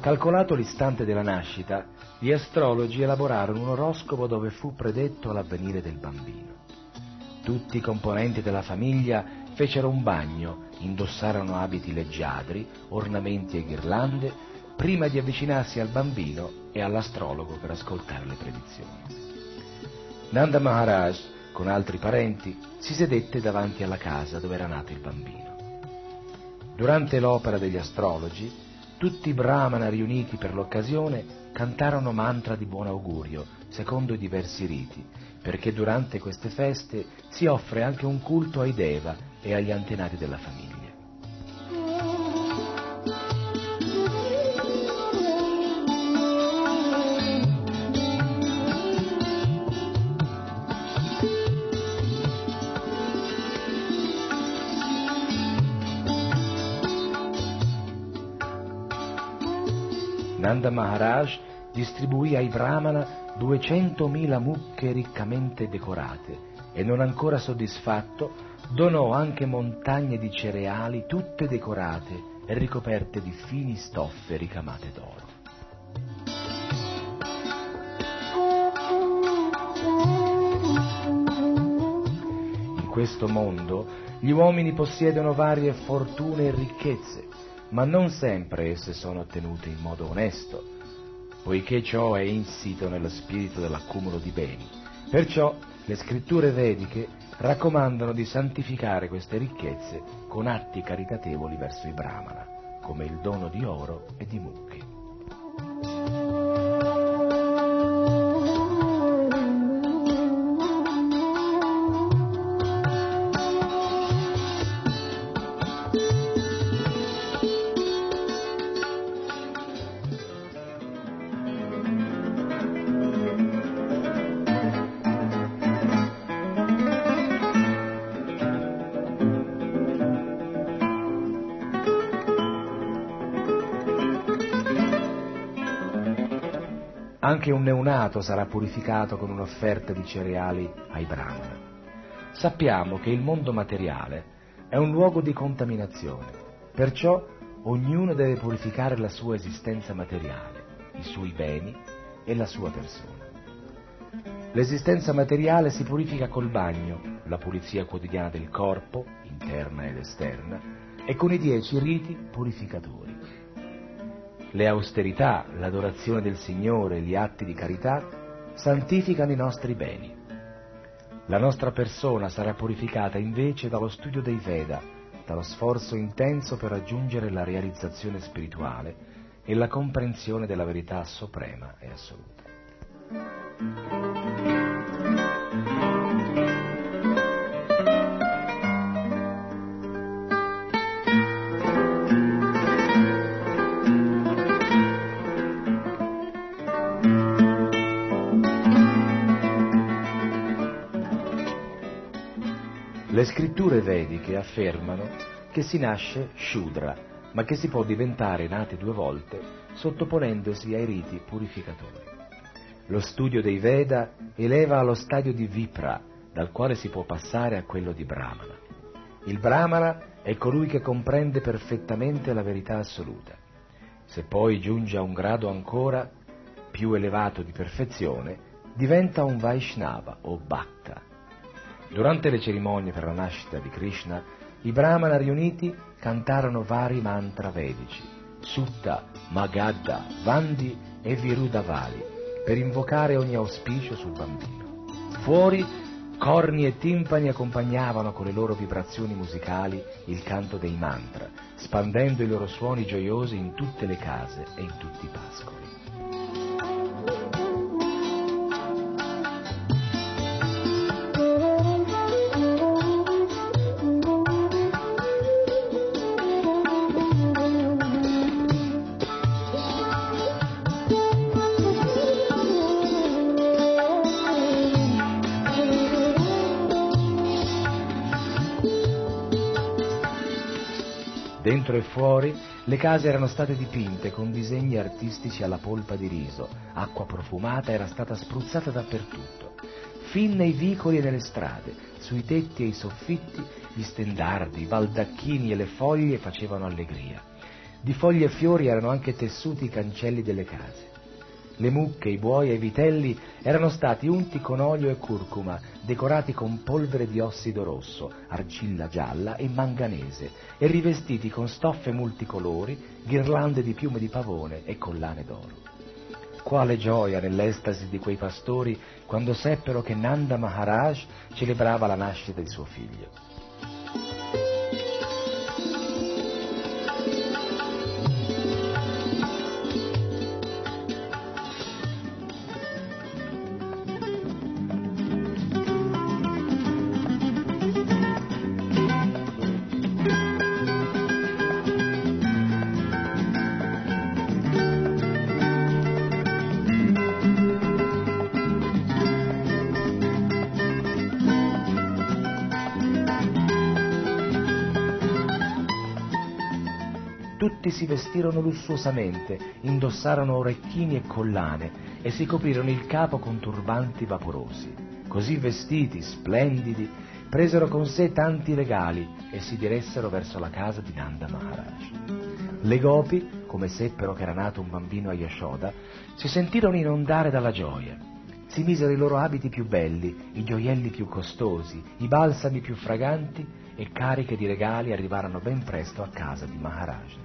Calcolato l'istante della nascita, gli astrologi elaborarono un oroscopo dove fu predetto l'avvenire del bambino. Tutti i componenti della famiglia fecero un bagno, indossarono abiti leggiadri, ornamenti e ghirlande, prima di avvicinarsi al bambino e all'astrologo per ascoltare le predizioni. Nanda Maharaj, con altri parenti, si sedette davanti alla casa dove era nato il bambino. Durante l'opera degli astrologi, tutti i brahmana riuniti per l'occasione cantarono mantra di buon augurio, secondo i diversi riti, perché durante queste feste si offre anche un culto ai deva e agli antenati della famiglia. Nanda Maharaj distribuì ai brahmana duecentomila mucche riccamente decorate e, non ancora soddisfatto, donò anche montagne di cereali tutte decorate e ricoperte di fini stoffe ricamate d'oro. In questo mondo Gli uomini possiedono varie fortune e ricchezze, ma non sempre esse sono ottenute in modo onesto, poiché ciò è insito nello spirito dell'accumulo di beni. Perciò le scritture vediche raccomandano di santificare queste ricchezze con atti caritatevoli verso i brahmana, come il dono di oro e di mucche. Anche un neonato sarà purificato con un'offerta di cereali ai brahmana. Sappiamo che il mondo materiale è un luogo di contaminazione, perciò ognuno deve purificare la sua esistenza materiale, i suoi beni e la sua persona. L'esistenza materiale si purifica col bagno, la pulizia quotidiana del corpo, interna ed esterna, e con i dieci riti purificatori. Le austerità, l'adorazione del Signore e gli atti di carità santificano i nostri beni. La nostra persona sarà purificata invece dallo studio dei Veda, dallo sforzo intenso per raggiungere la realizzazione spirituale e la comprensione della verità suprema e assoluta. Le scritture vediche affermano che si nasce Shudra, ma che si può diventare nati due volte sottoponendosi ai riti purificatori. Lo studio dei Veda eleva allo stadio di Vipra, dal quale si può passare a quello di Brahmana. Il Brahmana è colui che comprende perfettamente la verità assoluta. Se poi giunge a un grado ancora più elevato di perfezione, diventa un Vaishnava o Bhakta. Durante le cerimonie per la nascita di Krishna, i brahmana riuniti cantarono vari mantra vedici, Sutta, Magadha, Vandi e Virudavali, per invocare ogni auspicio sul bambino. Fuori, corni e timpani accompagnavano con le loro vibrazioni musicali il canto dei mantra, spandendo i loro suoni gioiosi in tutte le case e in tutti i pascoli. Dentro e fuori le case erano state dipinte con disegni artistici alla polpa di riso, acqua profumata era stata spruzzata dappertutto, fin nei vicoli e nelle strade, sui tetti e i soffitti, gli stendardi, i baldacchini e le foglie facevano allegria. Di foglie e fiori erano anche tessuti i cancelli delle case. Le mucche, i buoi e i vitelli erano stati unti con olio e curcuma, decorati con polvere di ossido rosso, argilla gialla e manganese, e rivestiti con stoffe multicolori, ghirlande di piume di pavone e collane d'oro. Quale gioia nell'estasi di quei pastori quando seppero che Nanda Maharaj celebrava la nascita di suo figlio. Si vestirono lussuosamente, indossarono orecchini e collane e si coprirono il capo con turbanti vaporosi. Così vestiti, splendidi, presero con sé tanti regali e si diressero verso la casa di Nanda Maharaj. Le gopi, come seppero che era nato un bambino a Yasoda, si sentirono inondare dalla gioia. Si misero i loro abiti più belli, i gioielli più costosi, i balsami più fraganti e cariche di regali arrivarono ben presto a casa di Maharaj.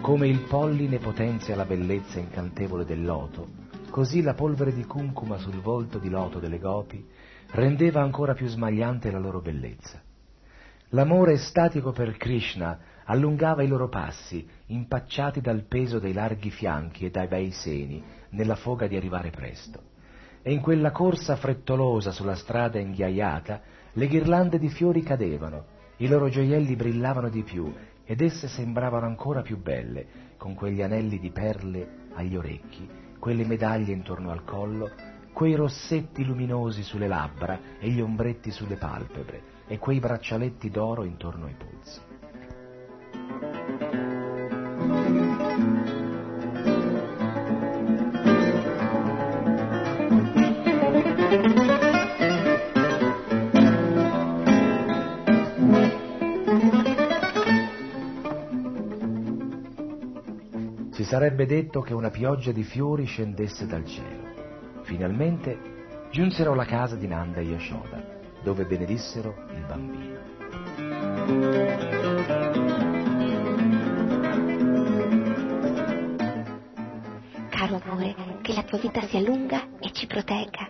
Come il polline potenzia la bellezza incantevole del loto, così la polvere di cuncuma sul volto di loto delle gopi rendeva ancora più smagliante la loro bellezza. L'amore estatico per Krishna allungava i loro passi, impacciati dal peso dei larghi fianchi e dai bei seni, nella foga di arrivare presto. E in quella corsa frettolosa sulla strada inghiaiata, le ghirlande di fiori cadevano, i loro gioielli brillavano di più ed esse sembravano ancora più belle, con quegli anelli di perle agli orecchi, quelle medaglie intorno al collo, quei rossetti luminosi sulle labbra e gli ombretti sulle palpebre, e quei braccialetti d'oro intorno ai polsi. Si sarebbe detto che una pioggia di fiori scendesse dal cielo. Finalmente giunsero alla casa di Nanda e Yasoda, dove benedissero il bambino. Caro amore, che la tua vita sia lunga e ci protegga.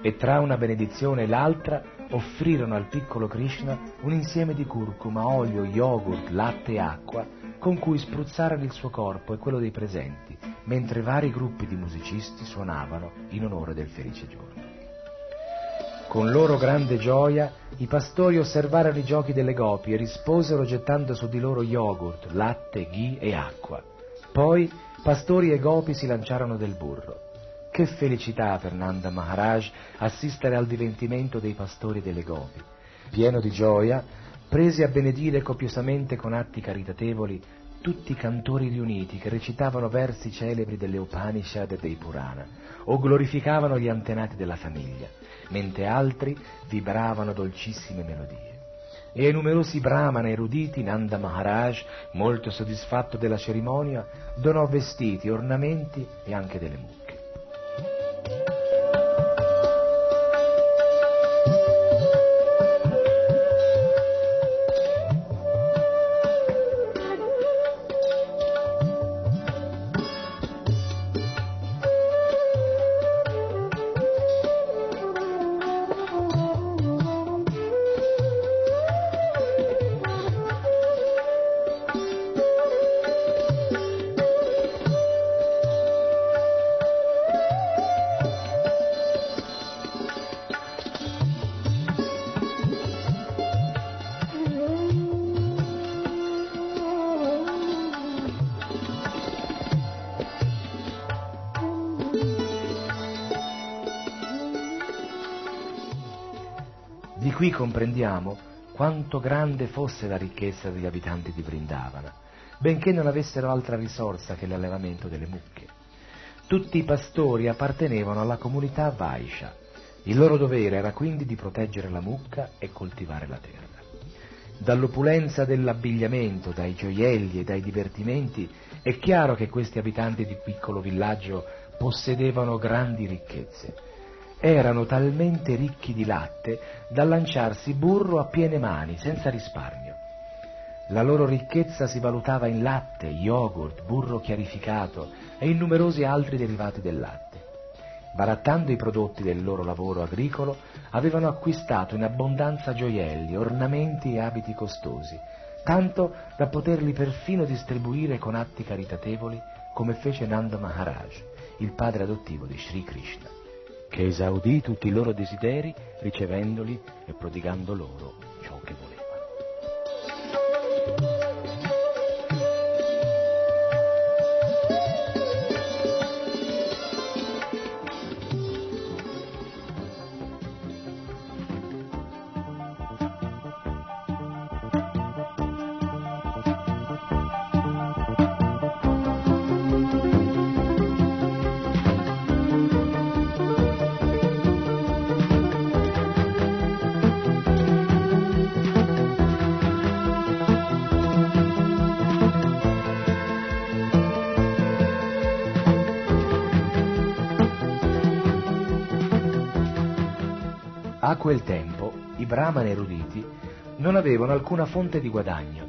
E tra una benedizione e l'altra offrirono al piccolo Krishna un insieme di curcuma, olio, yogurt, latte e acqua, con cui spruzzarono il suo corpo e quello dei presenti, mentre vari gruppi di musicisti suonavano in onore del felice giorno. Con loro grande gioia i pastori osservarono i giochi delle gopi e risposero gettando su di loro yogurt, latte, ghee e acqua. Poi pastori e gopi si lanciarono del burro. Che felicità per Nanda Maharaj assistere al divertimento dei pastori delle gopi. Pieno di gioia, prese a benedire copiosamente con atti caritatevoli tutti i cantori riuniti che recitavano versi celebri delle Upanishad e dei Purana, o glorificavano gli antenati della famiglia, mentre altri vibravano dolcissime melodie. E ai numerosi brahmana eruditi Nanda Maharaj, molto soddisfatto della cerimonia, donò vestiti, ornamenti e anche delle mucche. Qui comprendiamo quanto grande fosse la ricchezza degli abitanti di Vrindavana, benché non avessero altra risorsa che l'allevamento delle mucche. Tutti i pastori appartenevano alla comunità Vaishya. Il loro dovere era quindi di proteggere la mucca e coltivare la terra. Dall'opulenza dell'abbigliamento, dai gioielli e dai divertimenti, è chiaro che questi abitanti di piccolo villaggio possedevano grandi ricchezze. Erano talmente ricchi di latte da lanciarsi burro a piene mani, senza risparmio. La loro ricchezza si valutava in latte, yogurt, burro chiarificato e in numerosi altri derivati del latte. Barattando i prodotti del loro lavoro agricolo, avevano acquistato in abbondanza gioielli, ornamenti e abiti costosi, tanto da poterli perfino distribuire con atti caritatevoli, come fece Nanda Maharaj, il padre adottivo di Sri Krishna, che esaudì tutti i loro desideri ricevendoli e prodigando loro ciò che volevano. A quel tempo i brahman eruditi non avevano alcuna fonte di guadagno,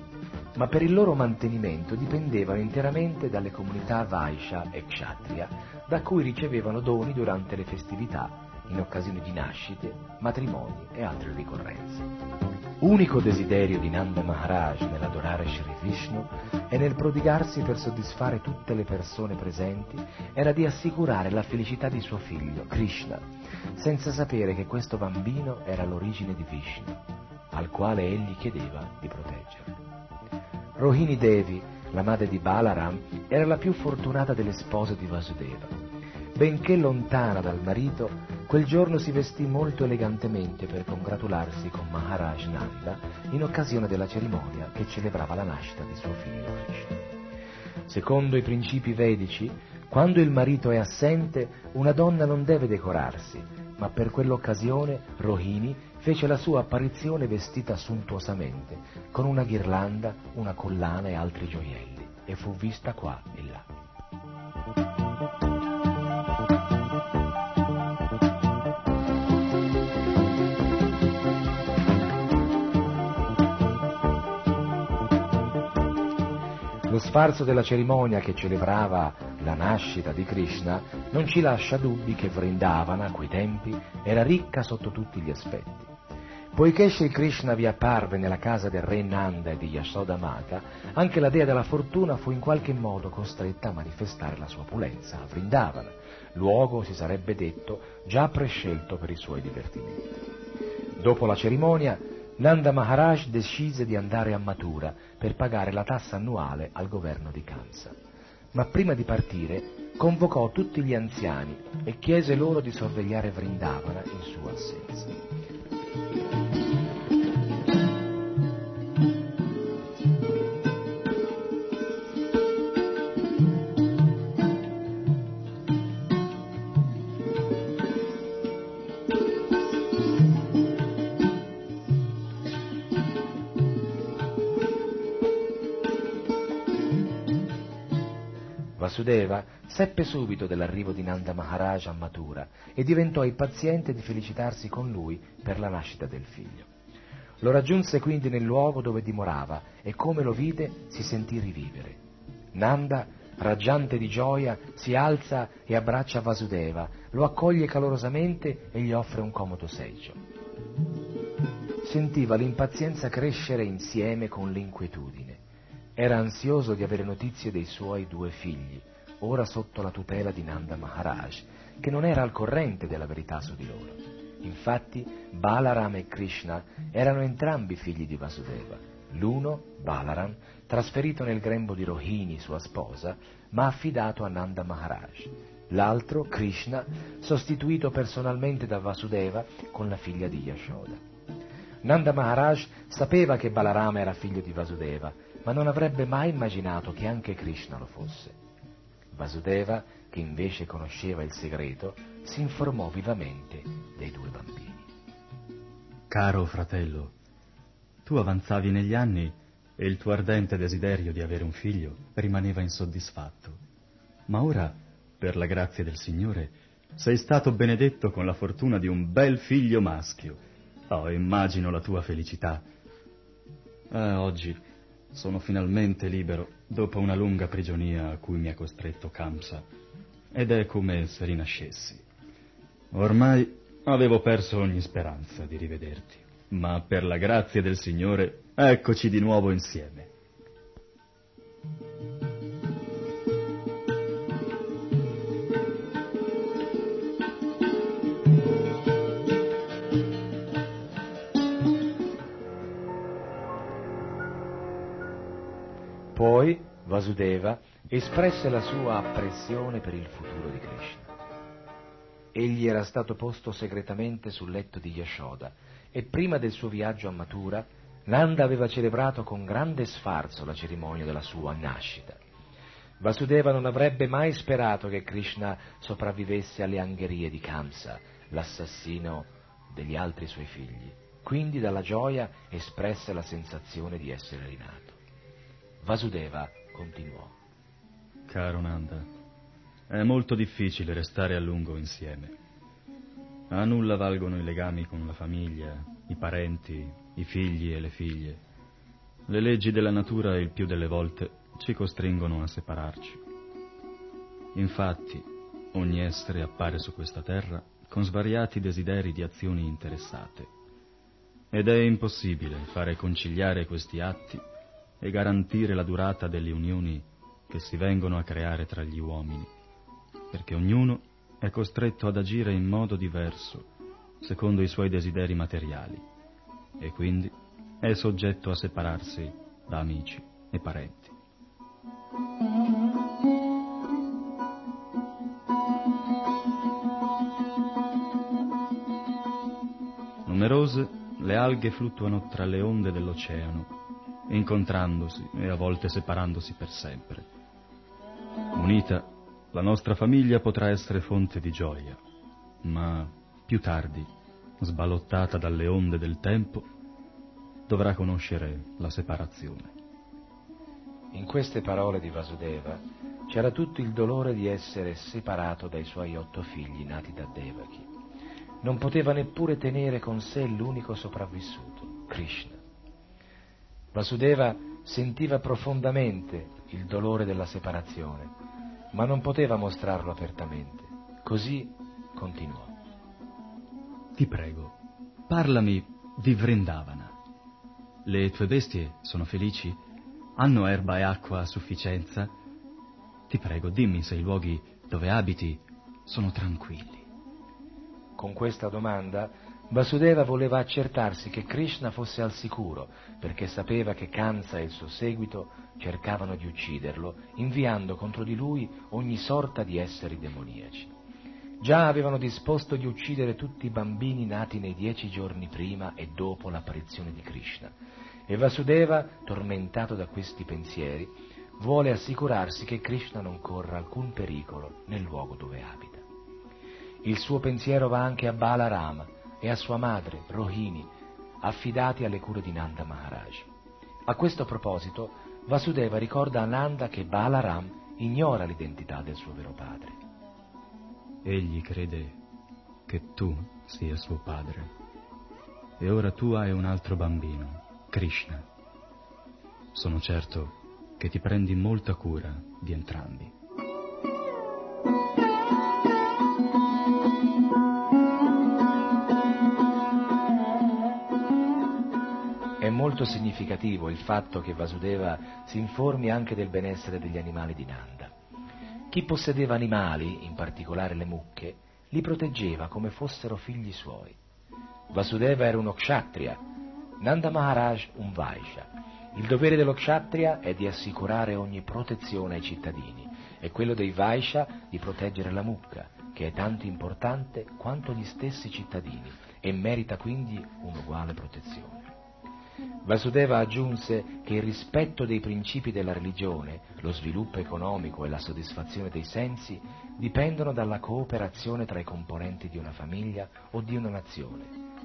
ma per il loro mantenimento dipendevano interamente dalle comunità Vaishya e Kshatriya, da cui ricevevano doni durante le festività, in occasione di nascite, matrimoni e altre ricorrenze. Unico desiderio di Nanda Maharaj nell'adorare Sri Vishnu e nel prodigarsi per soddisfare tutte le persone presenti era di assicurare la felicità di suo figlio, Krishna, senza sapere che questo bambino era l'origine di Vishnu, al quale egli chiedeva di proteggerlo. Rohini Devi, la madre di Balaram, era la più fortunata delle spose di Vasudeva. Benché lontana dal marito, quel giorno si vestì molto elegantemente per congratularsi con Maharaj Nanda in occasione della cerimonia che celebrava la nascita di suo figlio Krishna. Secondo i principi vedici, quando il marito è assente, una donna non deve decorarsi, ma per quell'occasione Rohini fece la sua apparizione vestita sontuosamente, con una ghirlanda, una collana e altri gioielli, e fu vista qua e là. Lo sfarzo della cerimonia che celebrava la nascita di Krishna non ci lascia dubbi che Vrindavana, a quei tempi, era ricca sotto tutti gli aspetti. Poiché Sri Krishna vi apparve nella casa del re Nanda e di Yasoda Mata, anche la dea della fortuna fu in qualche modo costretta a manifestare la sua opulenza a Vrindavana, luogo, si sarebbe detto, già prescelto per i suoi divertimenti. Dopo la cerimonia, Nanda Maharaj decise di andare a Mathura per pagare la tassa annuale al governo di Kansa. Ma prima di partire convocò tutti gli anziani e chiese loro di sorvegliare Vrindavana in sua assenza. Vasudeva seppe subito dell'arrivo di Nanda Maharaj a Mathura e diventò impaziente di felicitarsi con lui per la nascita del figlio. Lo raggiunse quindi nel luogo dove dimorava e, come lo vide, si sentì rivivere. Nanda, raggiante di gioia, si alza e abbraccia Vasudeva, lo accoglie calorosamente e gli offre un comodo seggio. Sentiva l'impazienza crescere insieme con l'inquietudine. Era ansioso di avere notizie dei suoi due figli, ora sotto la tutela di Nanda Maharaj, che non era al corrente della verità su di loro. Infatti, Balaram e Krishna erano entrambi figli di Vasudeva, l'uno, Balaram, trasferito nel grembo di Rohini, sua sposa, ma affidato a Nanda Maharaj, l'altro, Krishna, sostituito personalmente da Vasudeva con la figlia di Yasoda. Nanda Maharaj sapeva che Balaram era figlio di Vasudeva, ma non avrebbe mai immaginato che anche Krishna lo fosse. Vasudeva, che invece conosceva il segreto, si informò vivamente dei due bambini. Caro fratello, tu avanzavi negli anni e il tuo ardente desiderio di avere un figlio rimaneva insoddisfatto. Ma ora, per la grazia del Signore, sei stato benedetto con la fortuna di un bel figlio maschio. Oh, immagino la tua felicità. Eh, oggi... Sono finalmente libero dopo una lunga prigionia a cui mi ha costretto Kamsa, ed è come se rinascessi. Ormai avevo perso ogni speranza di rivederti, ma per la grazia del Signore eccoci di nuovo insieme. Poi Vasudeva espresse la sua apprensione per il futuro di Krishna. Egli era stato posto segretamente sul letto di Yasoda e prima del suo viaggio a Mathura, Nanda aveva celebrato con grande sfarzo la cerimonia della sua nascita. Vasudeva non avrebbe mai sperato che Krishna sopravvivesse alle angherie di Kamsa, l'assassino degli altri suoi figli. Quindi dalla gioia espresse la sensazione di essere rinato. Vasudeva continuò. Caro Nanda, è molto difficile restare a lungo insieme. A nulla valgono i legami con la famiglia, i parenti, i figli e le figlie. Le leggi della natura il più delle volte ci costringono a separarci. Infatti, ogni essere appare su questa terra con svariati desideri di azioni interessate. Ed è impossibile fare conciliare questi atti e garantire la durata delle unioni che si vengono a creare tra gli uomini, perché ognuno è costretto ad agire in modo diverso, secondo i suoi desideri materiali, e quindi è soggetto a separarsi da amici e parenti. Numerose, le alghe fluttuano tra le onde dell'oceano, incontrandosi e a volte separandosi per sempre. Unita, la nostra famiglia potrà essere fonte di gioia, ma più tardi, sballottata dalle onde del tempo, dovrà conoscere la separazione. In queste parole di Vasudeva c'era tutto il dolore di essere separato dai suoi otto figli nati da Devaki. Non poteva neppure tenere con sé l'unico sopravvissuto, Krishna. Vasudeva sentiva profondamente il dolore della separazione, ma non poteva mostrarlo apertamente. Così continuò. Ti prego, parlami di Vrindavana. Le tue bestie sono felici? Hanno erba e acqua a sufficienza? Ti prego, dimmi se i luoghi dove abiti sono tranquilli. Con questa domanda Vasudeva voleva accertarsi che Krishna fosse al sicuro, perché sapeva che Kansa e il suo seguito cercavano di ucciderlo, inviando contro di lui ogni sorta di esseri demoniaci. Già avevano disposto di uccidere tutti i bambini nati nei dieci giorni prima e dopo l'apparizione di Krishna. E Vasudeva, tormentato da questi pensieri, vuole assicurarsi che Krishna non corra alcun pericolo nel luogo dove abita. Il suo pensiero va anche a Balaram e a sua madre, Rohini, affidati alle cure di Nanda Maharaj. A questo proposito, Vasudeva ricorda a Nanda che Balaram ignora l'identità del suo vero padre. Egli crede che tu sia suo padre, e ora tu hai un altro bambino, Krishna. Sono certo che ti prendi molta cura di entrambi. È molto significativo il fatto che Vasudeva si informi anche del benessere degli animali di Nanda. Chi possedeva animali, in particolare le mucche, li proteggeva come fossero figli suoi. Vasudeva era uno kshatriya, Nanda Maharaj un vaishya. Il dovere dello kshatriya è di assicurare ogni protezione ai cittadini e quello dei vaishya di proteggere la mucca, che è tanto importante quanto gli stessi cittadini e merita quindi un'uguale protezione. Vasudeva aggiunse che il rispetto dei principi della religione, lo sviluppo economico e la soddisfazione dei sensi dipendono dalla cooperazione tra i componenti di una famiglia o di una nazione.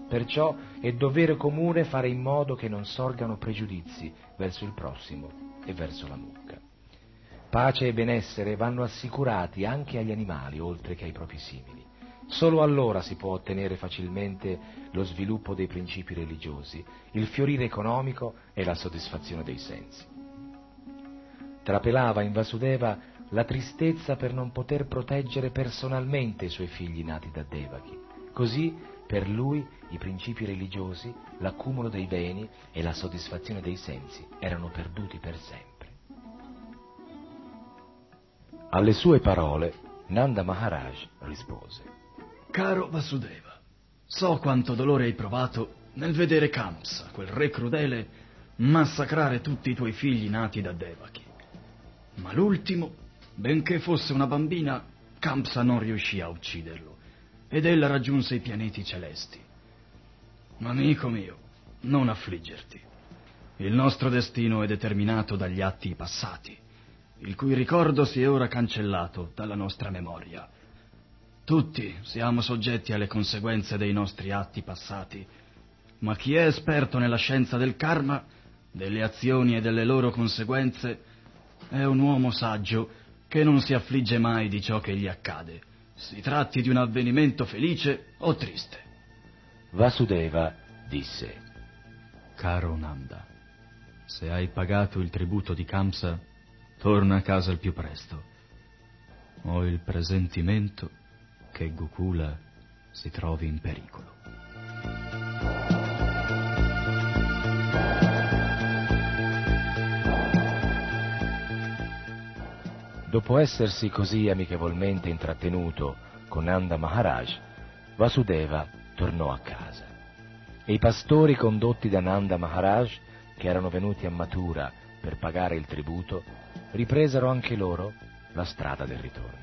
Perciò è dovere comune fare in modo che non sorgano pregiudizi verso il prossimo e verso la mucca. Pace e benessere vanno assicurati anche agli animali, oltre che ai propri simili. Solo allora si può ottenere facilmente lo sviluppo dei principi religiosi, il fiorire economico e la soddisfazione dei sensi. Trapelava in Vasudeva la tristezza per non poter proteggere personalmente i suoi figli nati da Devaki. Così, per lui, i principi religiosi, l'accumulo dei beni e la soddisfazione dei sensi erano perduti per sempre. Alle sue parole Nanda Maharaj rispose: caro Vasudeva, so quanto dolore hai provato nel vedere Kamsa, quel re crudele, massacrare tutti i tuoi figli nati da Devaki. Ma l'ultimo, benché fosse una bambina, Kamsa non riuscì a ucciderlo, ed ella raggiunse i pianeti celesti. Ma amico mio, non affliggerti. Il nostro destino è determinato dagli atti passati, il cui ricordo si è ora cancellato dalla nostra memoria. Tutti siamo soggetti alle conseguenze dei nostri atti passati, ma chi è esperto nella scienza del karma, delle azioni e delle loro conseguenze, è un uomo saggio che non si affligge mai di ciò che gli accade, si tratti di un avvenimento felice o triste. Vasudeva disse: caro Nanda, se hai pagato il tributo di Kamsa, torna a casa al più presto. Ho il presentimento che Gokula si trovi in pericolo. Dopo essersi così amichevolmente intrattenuto con Nanda Maharaj, Vasudeva tornò a casa. E i pastori condotti da Nanda Maharaj, che erano venuti a Mathura per pagare il tributo, ripresero anche loro la strada del ritorno.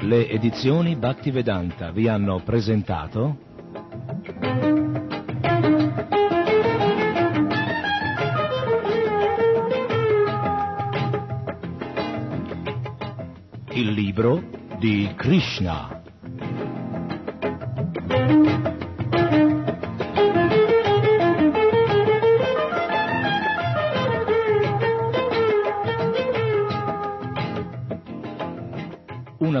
Le edizioni Bhaktivedanta vi hanno presentato il libro di Krishna. Una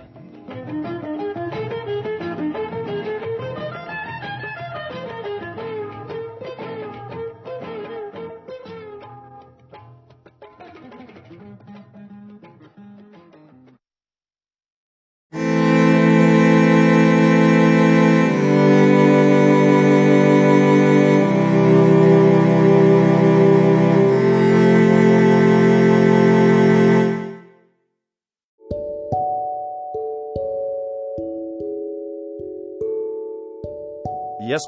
Gli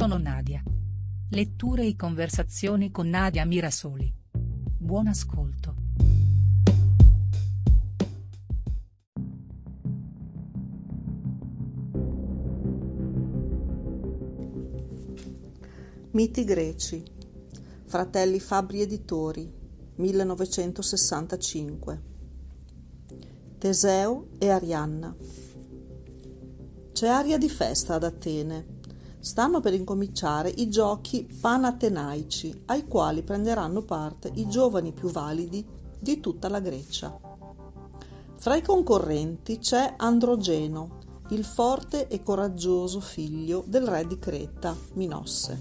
Sono Nadia. Letture e conversazioni con Nadia Mirasoli. Buon ascolto. Miti greci. Fratelli Fabbri Editori, millenovecentosessantacinque. Teseo e Arianna. C'è aria di festa ad Atene. Stanno per incominciare i giochi panatenaici, ai quali prenderanno parte i giovani più validi di tutta la Grecia. Fra i concorrenti c'è Androgeno, il forte e coraggioso figlio del re di Creta, Minosse.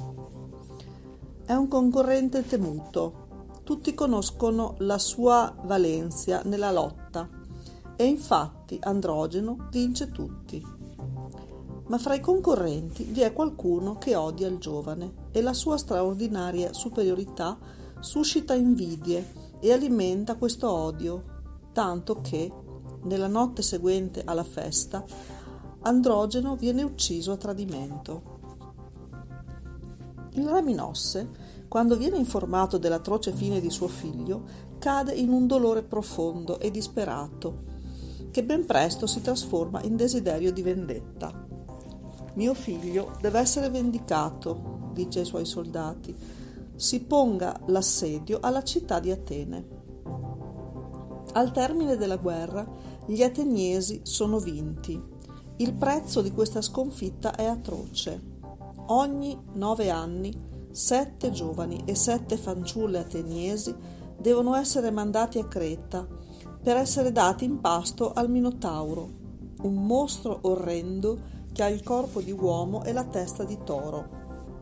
È un concorrente temuto. Tutti conoscono la sua valenza nella lotta e infatti Androgeno vince tutti. Ma fra i concorrenti vi è qualcuno che odia il giovane e la sua straordinaria superiorità suscita invidie e alimenta questo odio, tanto che, nella notte seguente alla festa, Androgeno viene ucciso a tradimento. Il re Minosse, quando viene informato dell'atroce fine di suo figlio, cade in un dolore profondo e disperato, che ben presto si trasforma in desiderio di vendetta. Mio figlio deve essere vendicato, dice ai suoi soldati. Si ponga l'assedio alla città di Atene. Al termine della guerra, gli ateniesi sono vinti. Il prezzo di questa sconfitta è atroce. Ogni nove anni, sette giovani e sette fanciulle ateniesi devono essere mandati a Creta per essere dati in pasto al Minotauro, un mostro orrendo che ha il corpo di uomo e la testa di toro.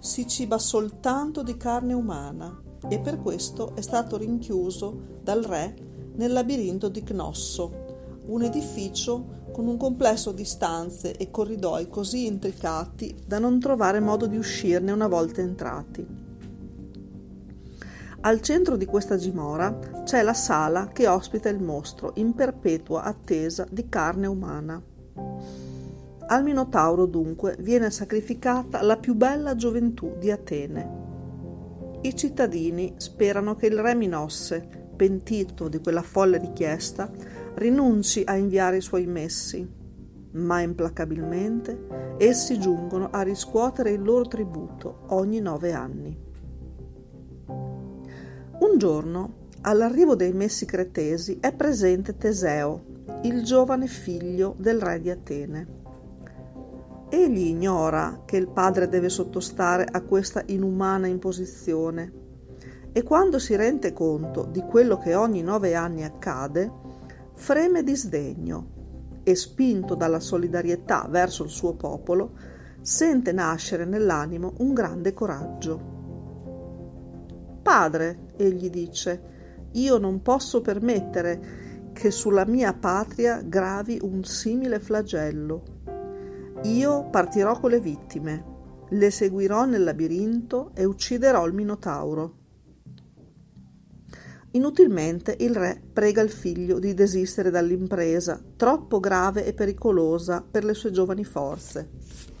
Si ciba soltanto di carne umana e per questo è stato rinchiuso dal re nel labirinto di Cnosso, un edificio con un complesso di stanze e corridoi così intricati da non trovare modo di uscirne una volta entrati. Al centro di questa dimora c'è la sala che ospita il mostro in perpetua attesa di carne umana. Al Minotauro dunque viene sacrificata la più bella gioventù di Atene. I cittadini sperano che il re Minosse, pentito di quella folle richiesta, rinunci a inviare i suoi messi, ma implacabilmente essi giungono a riscuotere il loro tributo ogni nove anni. Un giorno, all'arrivo dei messi cretesi, è presente Teseo, il giovane figlio del re di Atene. Egli ignora che il padre deve sottostare a questa inumana imposizione e quando si rende conto di quello che ogni nove anni accade, freme di sdegno e, spinto dalla solidarietà verso il suo popolo, sente nascere nell'animo un grande coraggio. «Padre», egli dice, «io non posso permettere che sulla mia patria gravi un simile flagello. Io partirò con le vittime, le seguirò nel labirinto e ucciderò il Minotauro». Inutilmente il re prega il figlio di desistere dall'impresa, troppo grave e pericolosa per le sue giovani forze.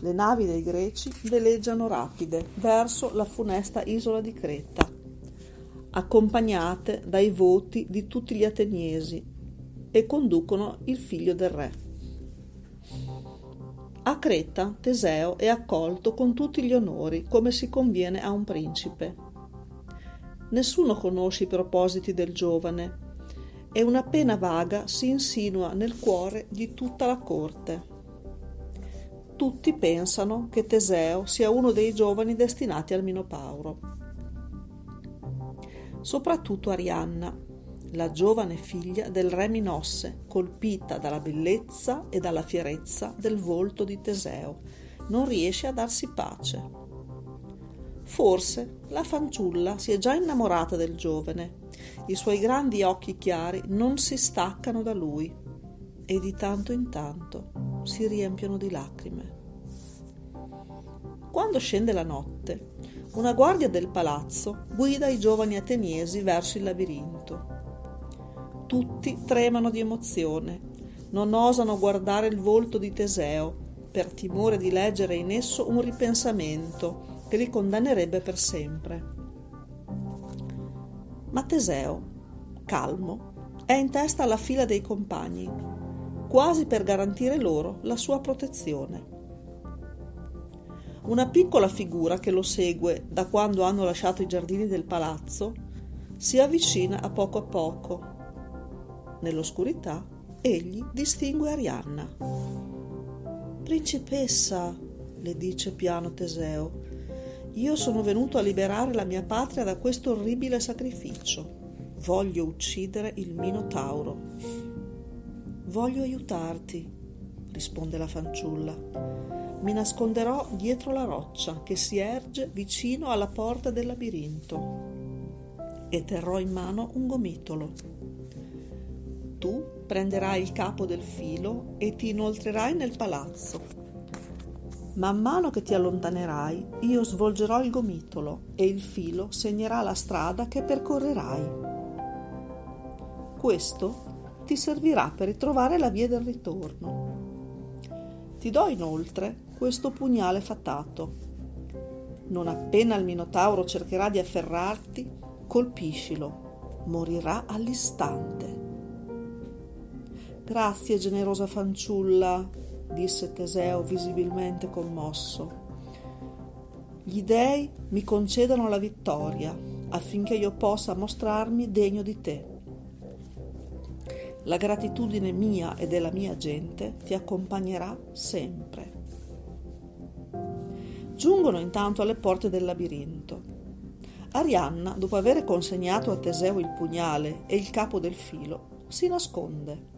Le navi dei greci veleggiano rapide verso la funesta isola di Creta, accompagnate dai voti di tutti gli ateniesi, e conducono il figlio del re. A Creta Teseo è accolto con tutti gli onori, come si conviene a un principe. Nessuno conosce i propositi del giovane e una pena vaga si insinua nel cuore di tutta la corte. Tutti pensano che Teseo sia uno dei giovani destinati al Minotauro. Soprattutto Arianna, la giovane figlia del re Minosse, colpita dalla bellezza e dalla fierezza del volto di Teseo, non riesce a darsi pace. Forse la fanciulla si è già innamorata del giovane, i suoi grandi occhi chiari non si staccano da lui e di tanto in tanto si riempiono di lacrime. Quando scende la notte, una guardia del palazzo guida i giovani ateniesi verso il labirinto. Tutti tremano di emozione, non osano guardare il volto di Teseo per timore di leggere in esso un ripensamento che li condannerebbe per sempre. Ma Teseo, calmo, è in testa alla fila dei compagni, quasi per garantire loro la sua protezione. Una piccola figura che lo segue da quando hanno lasciato i giardini del palazzo si avvicina a poco a poco. Nell'oscurità egli distingue Arianna. «Principessa», le dice piano Teseo, «io sono venuto a liberare la mia patria da questo orribile sacrificio. Voglio uccidere il Minotauro». «Voglio aiutarti», risponde la fanciulla. «Mi nasconderò dietro la roccia che si erge vicino alla porta del labirinto e terrò in mano un gomitolo. Tu prenderai il capo del filo e ti inoltrerai nel palazzo. Man mano che ti allontanerai, io svolgerò il gomitolo e il filo segnerà la strada che percorrerai. Questo ti servirà per ritrovare la via del ritorno. Ti do inoltre questo pugnale fatato. Non appena il Minotauro cercherà di afferrarti, colpiscilo. Morirà all'istante». «Grazie, generosa fanciulla», disse Teseo visibilmente commosso. «Gli dei mi concedano la vittoria affinché io possa mostrarmi degno di te. La gratitudine mia e della mia gente ti accompagnerà sempre». Giungono intanto alle porte del labirinto. Arianna, dopo aver consegnato a Teseo il pugnale e il capo del filo, si nasconde.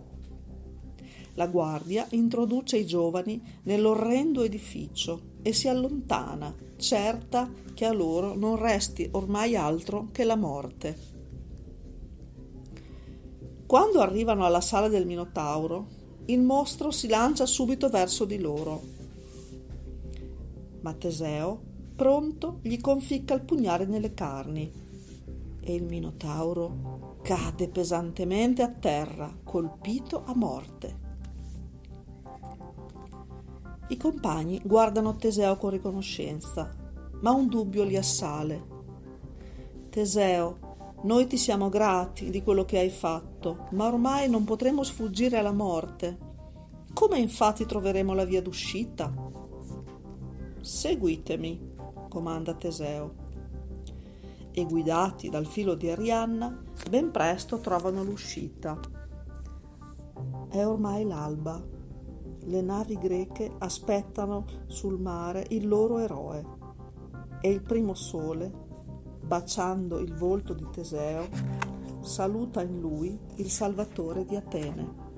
La guardia introduce i giovani nell'orrendo edificio e si allontana, certa che a loro non resti ormai altro che la morte. Quando arrivano alla sala del Minotauro, il mostro si lancia subito verso di loro. Ma Teseo, pronto gli conficca il pugnale nelle carni e il Minotauro cade pesantemente a terra, colpito a morte. I compagni guardano Teseo con riconoscenza, ma un dubbio li assale. Teseo, noi ti siamo grati di quello che hai fatto, ma ormai non potremo sfuggire alla morte. Come infatti troveremo la via d'uscita? Seguitemi, comanda Teseo. E guidati dal filo di Arianna, ben presto trovano l'uscita. È ormai l'alba. Le navi greche aspettano sul mare il loro eroe e il primo sole, baciando il volto di Teseo, saluta in lui il salvatore di Atene.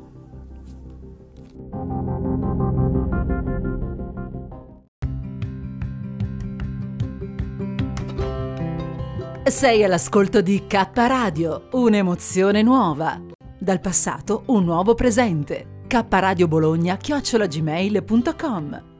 Sei all'ascolto di Kappa Radio, un'emozione nuova. Dal passato un nuovo presente. K Radio Bologna chiocciola gmail punto com